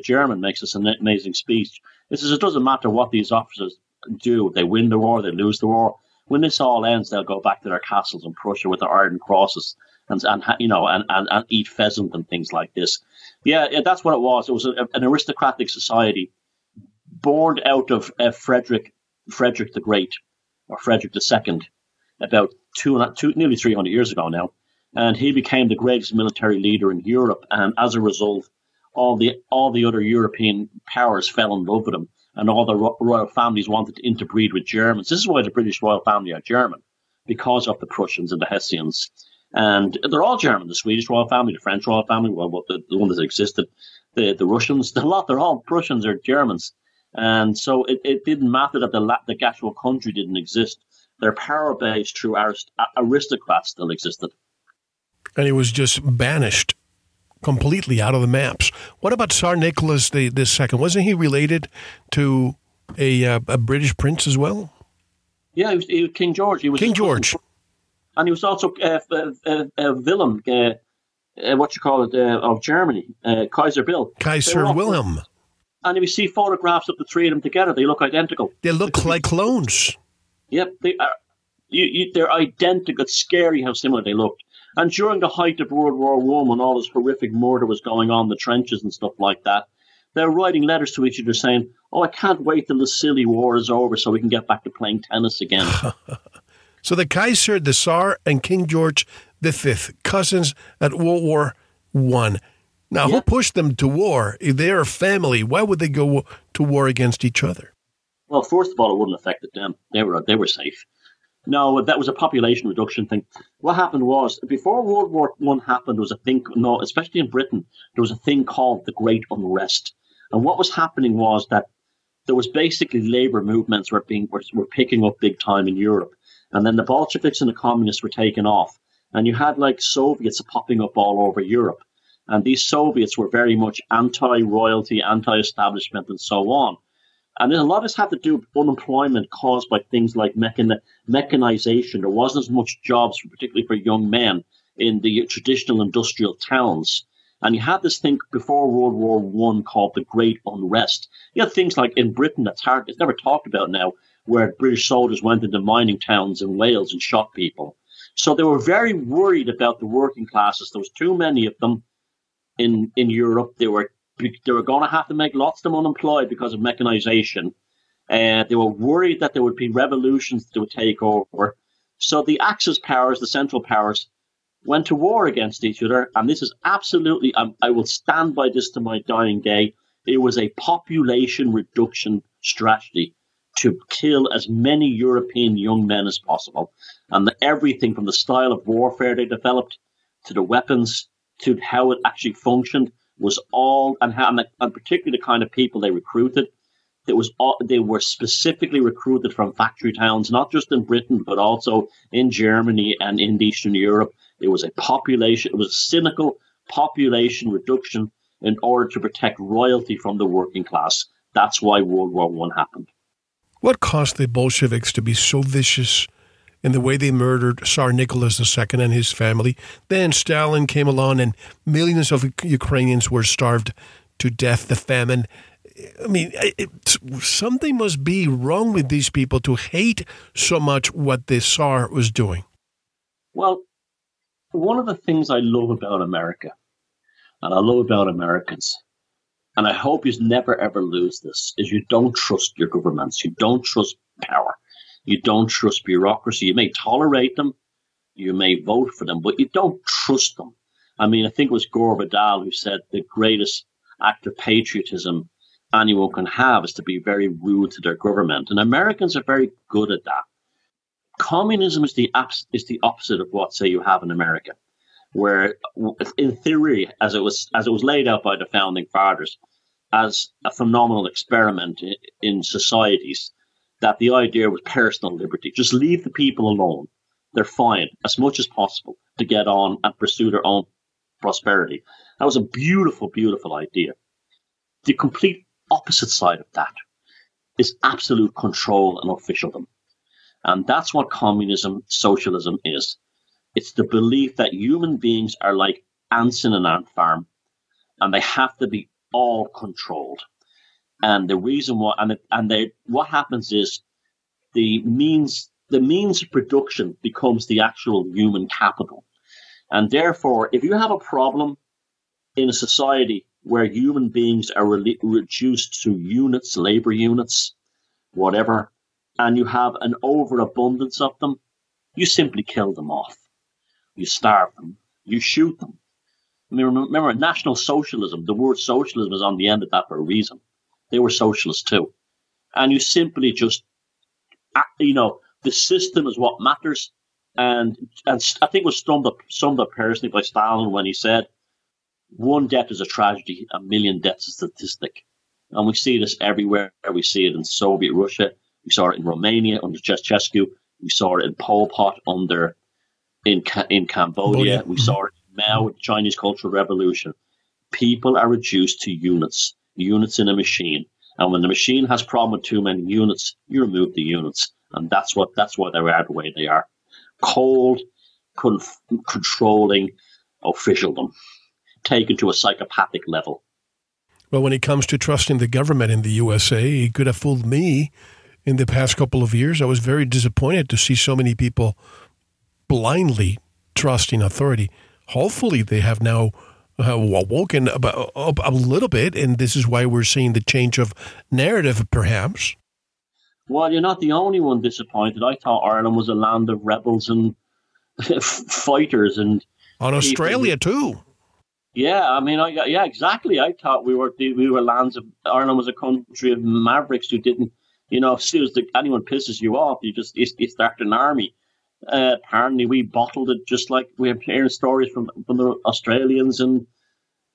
amazing speech. It says it doesn't matter what these officers do; they win the war, they lose the war. when this all ends, they'll go back to their castles in Prussia with their iron crosses and eat pheasant and things like this. Yeah, that's what it was. It was an aristocratic society born out of Frederick the Great, or Frederick II, about nearly 300 years ago now. And he became the greatest military leader in Europe. And as a result, all the other European powers fell in love with him. And all the royal families wanted to interbreed with Germans. This is why the British royal family are German, because of the Prussians and the Hessians. And they're all German, the Swedish royal family, the French royal family, well the one that existed, the Russians, they're all Prussians or Germans. And so it didn't matter that the actual country didn't exist. Their power base through aristocrats still existed. And he was just banished completely out of the maps. What about Tsar Nicholas II? Wasn't he related to a British prince as well? Yeah, he was King George. And he was also Willem, of Germany, Kaiser Bill. Kaiser Wilhelm. And if you see photographs of the three of them together, they look identical. They look like clones. Yep, they are. They're identical. It's scary how similar they looked. And during the height of World War One, when all this horrific murder was going on in the trenches and stuff like that, they were writing letters to each other saying, "Oh, I can't wait till the silly war is over so we can get back to playing tennis again." So the Kaiser, the Tsar, and King George V, cousins at World War I. Now, Who pushed them to war? If they are a family, why would they go to war against each other? Well, first of all, it wouldn't affect them. They were safe. No, that was a population reduction thing. What happened was, before World War I happened, there was a thing, especially in Britain, there was a thing called the Great Unrest. And what was happening was that there was basically labor movements were picking up big time in Europe. And then the Bolsheviks and the communists were taken off. And you had like Soviets popping up all over Europe. And these Soviets were very much anti-royalty, anti-establishment, and so on. And a lot of this had to do with unemployment caused by things like mechanization. There wasn't as much jobs, particularly for young men, in the traditional industrial towns. And you had this thing before World War I called the Great Unrest. You had things like in Britain, it's never talked about now, where British soldiers went into mining towns in Wales and shot people. So they were very worried about the working classes. There was too many of them in Europe. They were going to have to make lots of them unemployed because of mechanization. They were worried that there would be revolutions that would take over. So the Axis powers, the Central powers, went to war against each other. And this is absolutely, I will stand by this to my dying day, it was a population reduction strategy to kill as many European young men as possible. And everything from the style of warfare they developed to the weapons to how it actually functioned was all, and particularly the kind of people they recruited, they were specifically recruited from factory towns, not just in Britain, but also in Germany and in Eastern Europe. It was a cynical population reduction in order to protect royalty from the working class. That's why World War I happened. What caused the Bolsheviks to be so vicious in the way they murdered Tsar Nicholas II and his family? Then Stalin came along and millions of Ukrainians were starved to death, the famine. I mean, something must be wrong with these people to hate so much what the Tsar was doing. Well, one of the things I love about America, and I love about Americans, and I hope you never, ever lose this, is you don't trust your governments. You don't trust power. You don't trust bureaucracy. You may tolerate them. You may vote for them, but you don't trust them. I mean, I think it was Gore Vidal who said the greatest act of patriotism anyone can have is to be very rude to their government. And Americans are very good at that. Communism is the opposite of what, say, you have in America, where in theory, as it was laid out by the founding fathers, as a phenomenal experiment in societies, that the idea was personal liberty. Just leave the people alone. They're fine, as much as possible, to get on and pursue their own prosperity. That was a beautiful, beautiful idea. The complete opposite side of that is absolute control and officialdom. And that's what communism, socialism is. It's the belief that human beings are like ants in an ant farm, and they have to be all controlled. And the reason why, what happens is the means the means of production becomes the actual human capital. And therefore, if you have a problem in a society where human beings are reduced to units, labor units, whatever, and you have an overabundance of them, you simply kill them off. You starve them. You shoot them. I mean, remember, National Socialism, the word socialism is on the end of that for a reason. They were socialists too. And you simply just, you know, the system is what matters. And I think it was summed up personally by Stalin when he said, one death is a tragedy, 1,000,000 deaths is a statistic. And we see this everywhere. We see it in Soviet Russia. We saw it in Romania under Ceausescu. We saw it in Pol Pot in Cambodia. We saw it in Mao, the Chinese Cultural Revolution. People are reduced to units in a machine. And when the machine has problem with too many units, you remove the units. And that's why they are the way they are. Cold, controlling officialdom, taken to a psychopathic level. Well, when it comes to trusting the government in the USA, it could have fooled me in the past couple of years. I was very disappointed to see so many people blindly trusting authority. Hopefully they have now woken up a little bit, and this is why we're seeing the change of narrative, perhaps. Well, you're not the only one disappointed. I thought Ireland was a land of rebels and fighters. And on Australia, too. Yeah, I mean, yeah, exactly. I thought we were lands of, Ireland was a country of mavericks who didn't, you know, as soon as anyone pisses you off, you start an army. Apparently, we bottled it just like we have hearing stories from the Australians and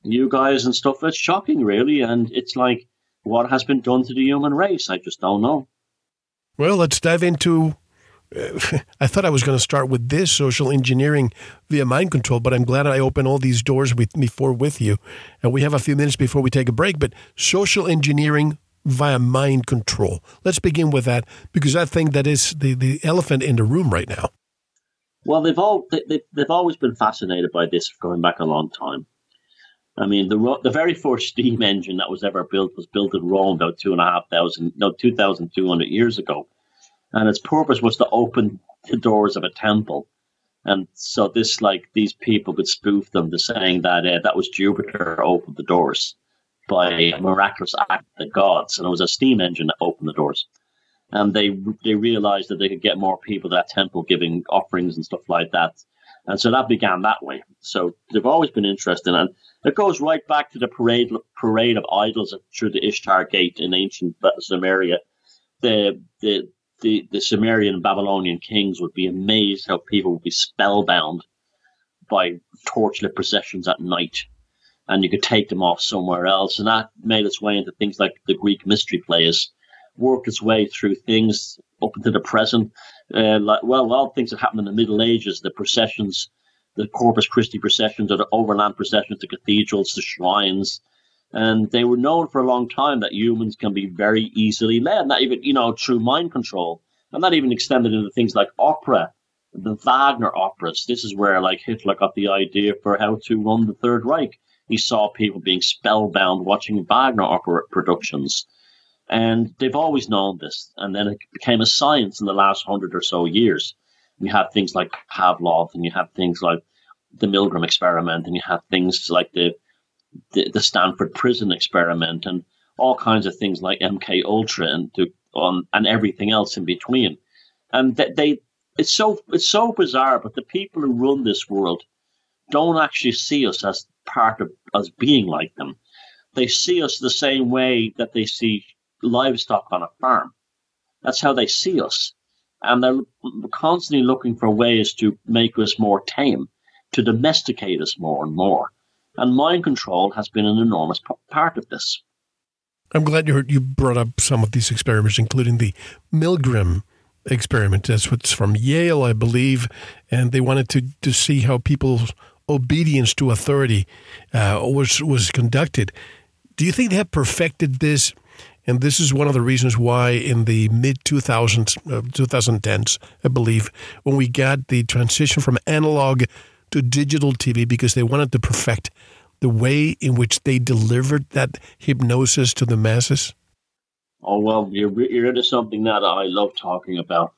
you guys and stuff. It's shocking, really, and it's like what has been done to the human race. I just don't know. Well, let's dive into. I thought I was going to start with this social engineering via mind control, but I'm glad I opened all these doors with you. And we have a few minutes before we take a break, but social engineering via mind control. Let's begin with that, because I think that is the elephant in the room right now. Well, they've always been fascinated by this going back a long time. I mean, the very first steam engine that was ever built was built in Rome about 2,200 years ago. And its purpose was to open the doors of a temple. And so this, like, these people could spoof them to saying that that was Jupiter opened the doors by a miraculous act of the gods. And it was a steam engine that opened the doors. And they realized that they could get more people to that temple giving offerings and stuff like that. And so that began that way. So they've always been interested. And it goes right back to the parade of idols through the Ishtar Gate in ancient Samaria. The Sumerian and Babylonian kings would be amazed how people would be spellbound by torchlit processions at night. And you could take them off somewhere else. And that made its way into things like the Greek mystery plays, worked its way through things up into the present. All things that happened in the Middle Ages, the processions, the Corpus Christi processions or the overland processions, the cathedrals, the shrines. And they were known for a long time that humans can be very easily led, not even, you know, through mind control. And that even extended into things like opera, the Wagner operas. This is where, like, Hitler got the idea for how to run the Third Reich. He saw people being spellbound watching Wagner opera productions. And they've always known this. And then it became a science in the last 100 or so years. You have things like Pavlov, and you have things like the Milgram experiment, and you have things like the Stanford prison experiment and all kinds of things like MK Ultra and everything else in between. And it's so bizarre, but the people who run this world don't actually see us as part of us being like them. They see us the same way that they see livestock on a farm. That's how they see us. And they're constantly looking for ways to make us more tame, to domesticate us more and more. And mind control has been an enormous part of this. I'm glad you brought up some of these experiments, including the Milgram experiment. That's what's from Yale, I believe. And they wanted to see how people's obedience to authority was conducted. Do you think they have perfected this? And this is one of the reasons why in the mid-2000s, 2010s, I believe, when we got the transition from analog to digital TV, because they wanted to perfect the way in which they delivered that hypnosis to the masses? Oh, well, you're into something that I love talking about.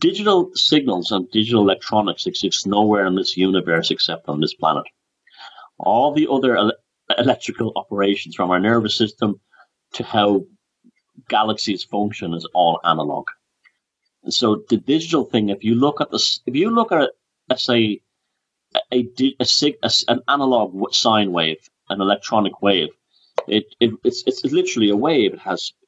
Digital signals and digital electronics exist nowhere in this universe except on this planet. All the other electrical operations, from our nervous system to how galaxies function, is all analog. And so the digital thing, if you look at let's say an analog sine wave, an electronic wave, it's literally a wave.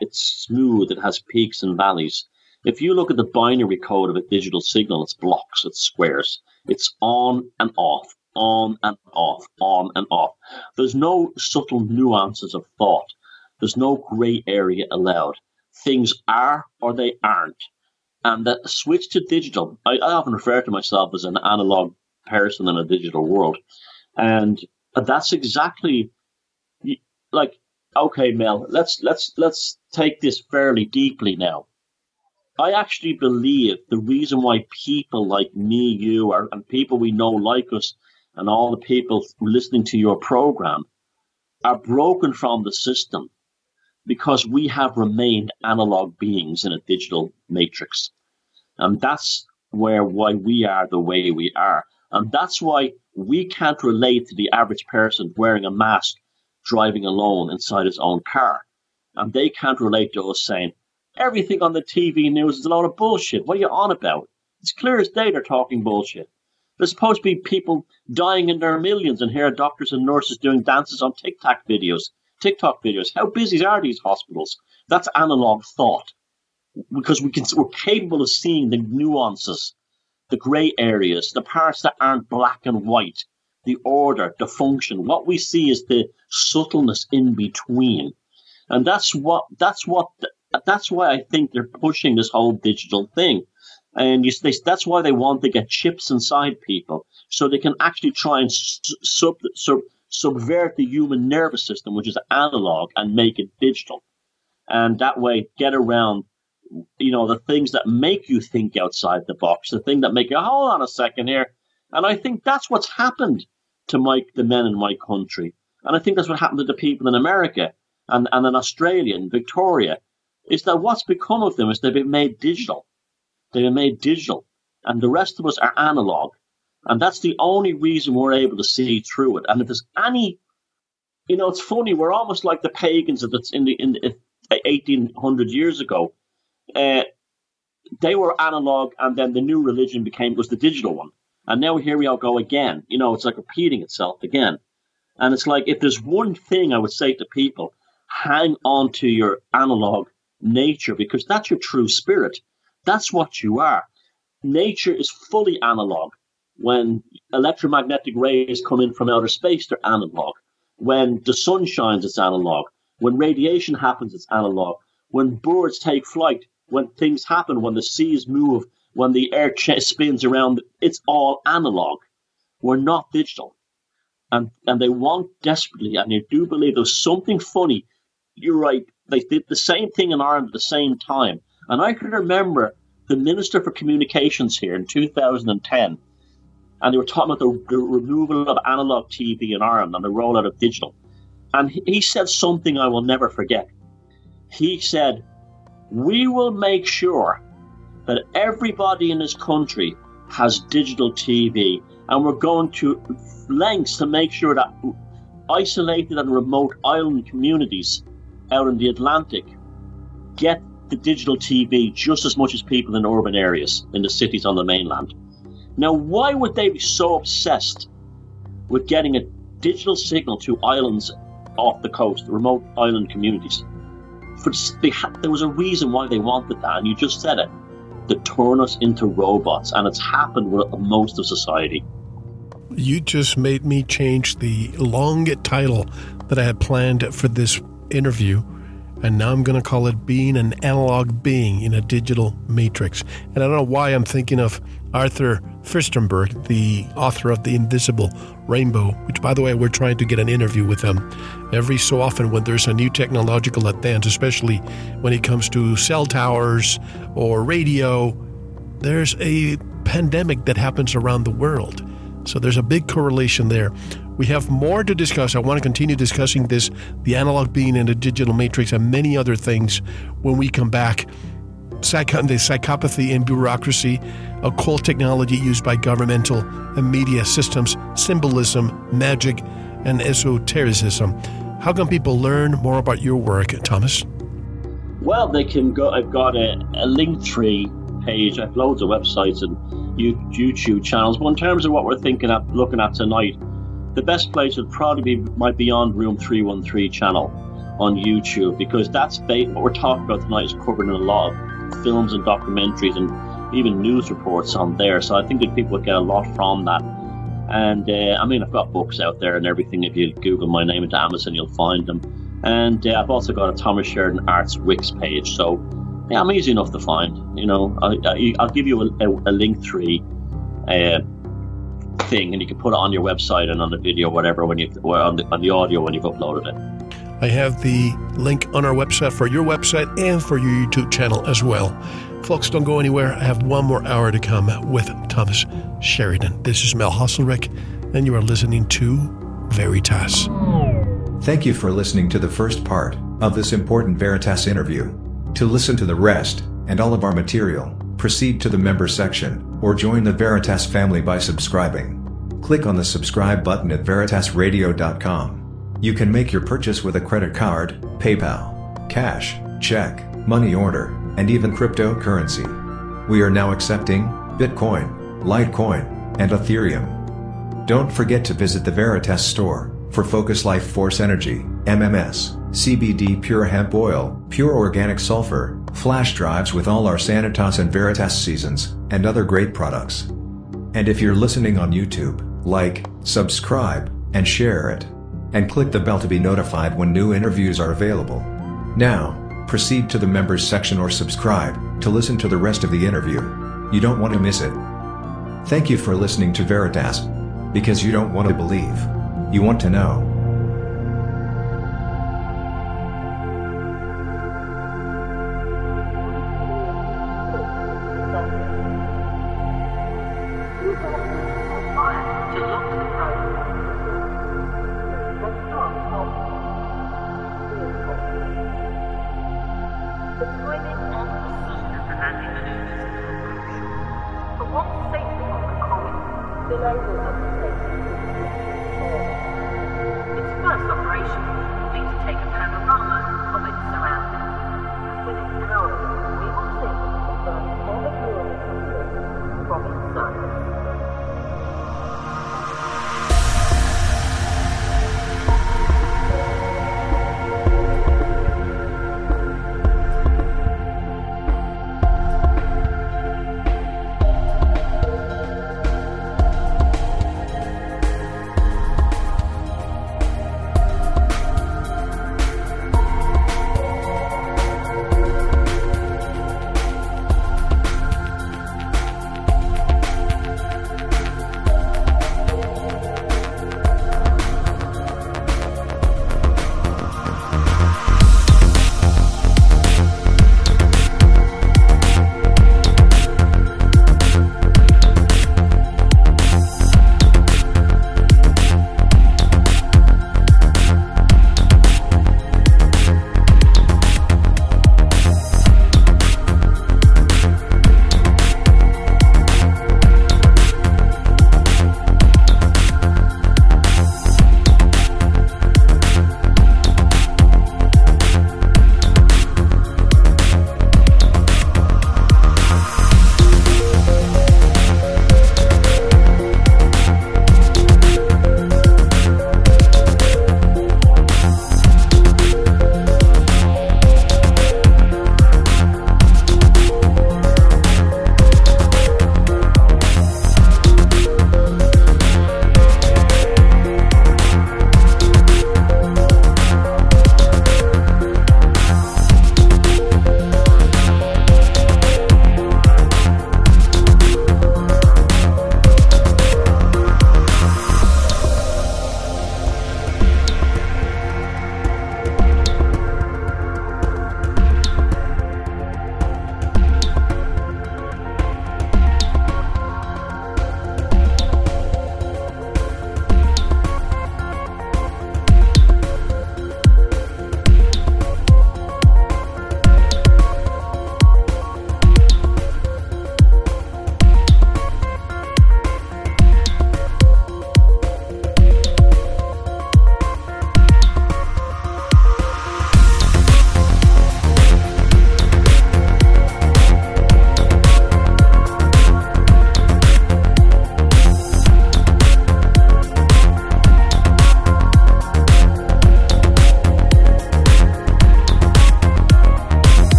It's smooth. It has peaks and valleys. If you look at the binary code of a digital signal, it's blocks, it's squares. It's on and off, on and off, on and off. There's no subtle nuances of thought. There's no gray area allowed. Things are or they aren't. And that switch to digital, I often refer to myself as an analog person in a digital world. And that's exactly like, okay, Mel, let's take this fairly deeply now. I actually believe the reason why people like me, you, and people we know like us, and all the people listening to your program, are broken from the system because we have remained analog beings in a digital matrix. And that's why we are the way we are. And that's why we can't relate to the average person wearing a mask, driving alone inside his own car. And they can't relate to us saying, everything on the TV news is a load of bullshit. What are you on about? It's clear as day they're talking bullshit. There's supposed to be people dying in their millions, and here are doctors and nurses doing dances on TikTok videos. How busy are these hospitals? That's analog thought, because we're capable of seeing the nuances, the grey areas, the parts that aren't black and white, the order, the function. What we see is the subtleness in between, and that's why I think they're pushing this whole digital thing. And that's why they want to get chips inside people, so they can actually try and subvert the human nervous system, which is analog, and make it digital. And that way get around, the things that make you think outside the box, the thing that make you, hold on a second here. And I think that's what's happened to the men in my country. And I think that's what happened to the people in America and in Australia and Victoria. Is that what's become of them is they've been made digital. They've been made digital. And the rest of us are analog. And that's the only reason we're able to see through it. And if there's any, it's funny, we're almost like the pagans that's in the 1800 years ago. They were analog, and then the new religion was the digital one. And now here we all go again. It's like repeating itself again. And it's like, if there's one thing I would say to people, hang on to your analog nature, because that's your true spirit. That's what you are. Nature is fully analog. When electromagnetic rays come in from outer space, they're analog. When the sun shines, it's analog. When radiation happens, it's analog. When birds take flight, when things happen, when the seas move, when the air spins around, it's all analog. We're not digital. And they want desperately, and they do believe there's something funny. You're right. They did the same thing in Ireland at the same time. And I can remember the Minister for Communications here in 2010, and they were talking about the removal of analog TV in Ireland and the rollout of digital. And he said something I will never forget. He said, we will make sure that everybody in this country has digital TV, and we're going to lengths to make sure that isolated and remote island communities out in the Atlantic get the digital TV just as much as people in urban areas, in the cities on the mainland. Now, why would they be so obsessed with getting a digital signal to islands off the coast, remote island communities? There was a reason why they wanted that, and you just said it. They turn us into robots, and it's happened with most of society. You just made me change the long title that I had planned for this interview, and now I'm going to call it Being an Analog Being in a Digital Matrix. And I don't know why I'm thinking of Arthur Furstenberg, the author of The Invisible Rainbow, which, by the way, we're trying to get an interview with him every so often when there's a new technological advance, especially when it comes to cell towers or radio. There's a pandemic that happens around the world. So there's a big correlation there. We have more to discuss. I want to continue discussing this, the analog being and the digital matrix, and many other things when we come back. psychopathy and bureaucracy, occult technology used by governmental and media systems, symbolism, magic, and esotericism. How can people learn more about your work, Thomas? Well, they can go. I've got a Linktree page. I've loads of websites and YouTube channels. But in terms of what we're thinking of looking at tonight, the best place would probably be my Beyond Room 313 channel on YouTube, because that's what we're talking about tonight is covered in a lot of films and documentaries and even news reports on there. So I think that people would get a lot from that. And I mean, I've got books out there and everything. If you Google my name into Amazon, you'll find them. And I've also got a Thomas Sheridan Arts Wix page. So yeah, I'm easy enough to find. You know, I'll give you a Linktree thing, and you can put it on your website and on the video, whatever, when you on the audio when you've uploaded it. I have the link on our website for your website and for your YouTube channel as well. Folks, don't go anywhere. I have one more hour to come with Thomas Sheridan. This is Mel Hostelric, and you are listening to Veritas. Thank you for listening to the first part of this important Veritas interview. To listen to the rest, and all of our material, proceed to the member section, or join the Veritas family by subscribing. Click on the subscribe button at VeritasRadio.com. You can make your purchase with a credit card, PayPal, cash, check, money order, and even cryptocurrency. We are now accepting Bitcoin, Litecoin, and Ethereum. Don't forget to visit the Veritas store for Focused Life Force Energy, MMS, CBD Pure Hemp Oil, Pure Organic Sulfur, flash drives with all our Sanitas and Veritas seasons, and other great products. And if you're listening on YouTube, like, subscribe, and share it. And click the bell to be notified when new interviews are available. Now, proceed to the members section or subscribe to listen to the rest of the interview. You don't want to miss it. Thank you for listening to Veritas, because you don't want to believe. You want to know. The one safe on the coin, the label of the safe.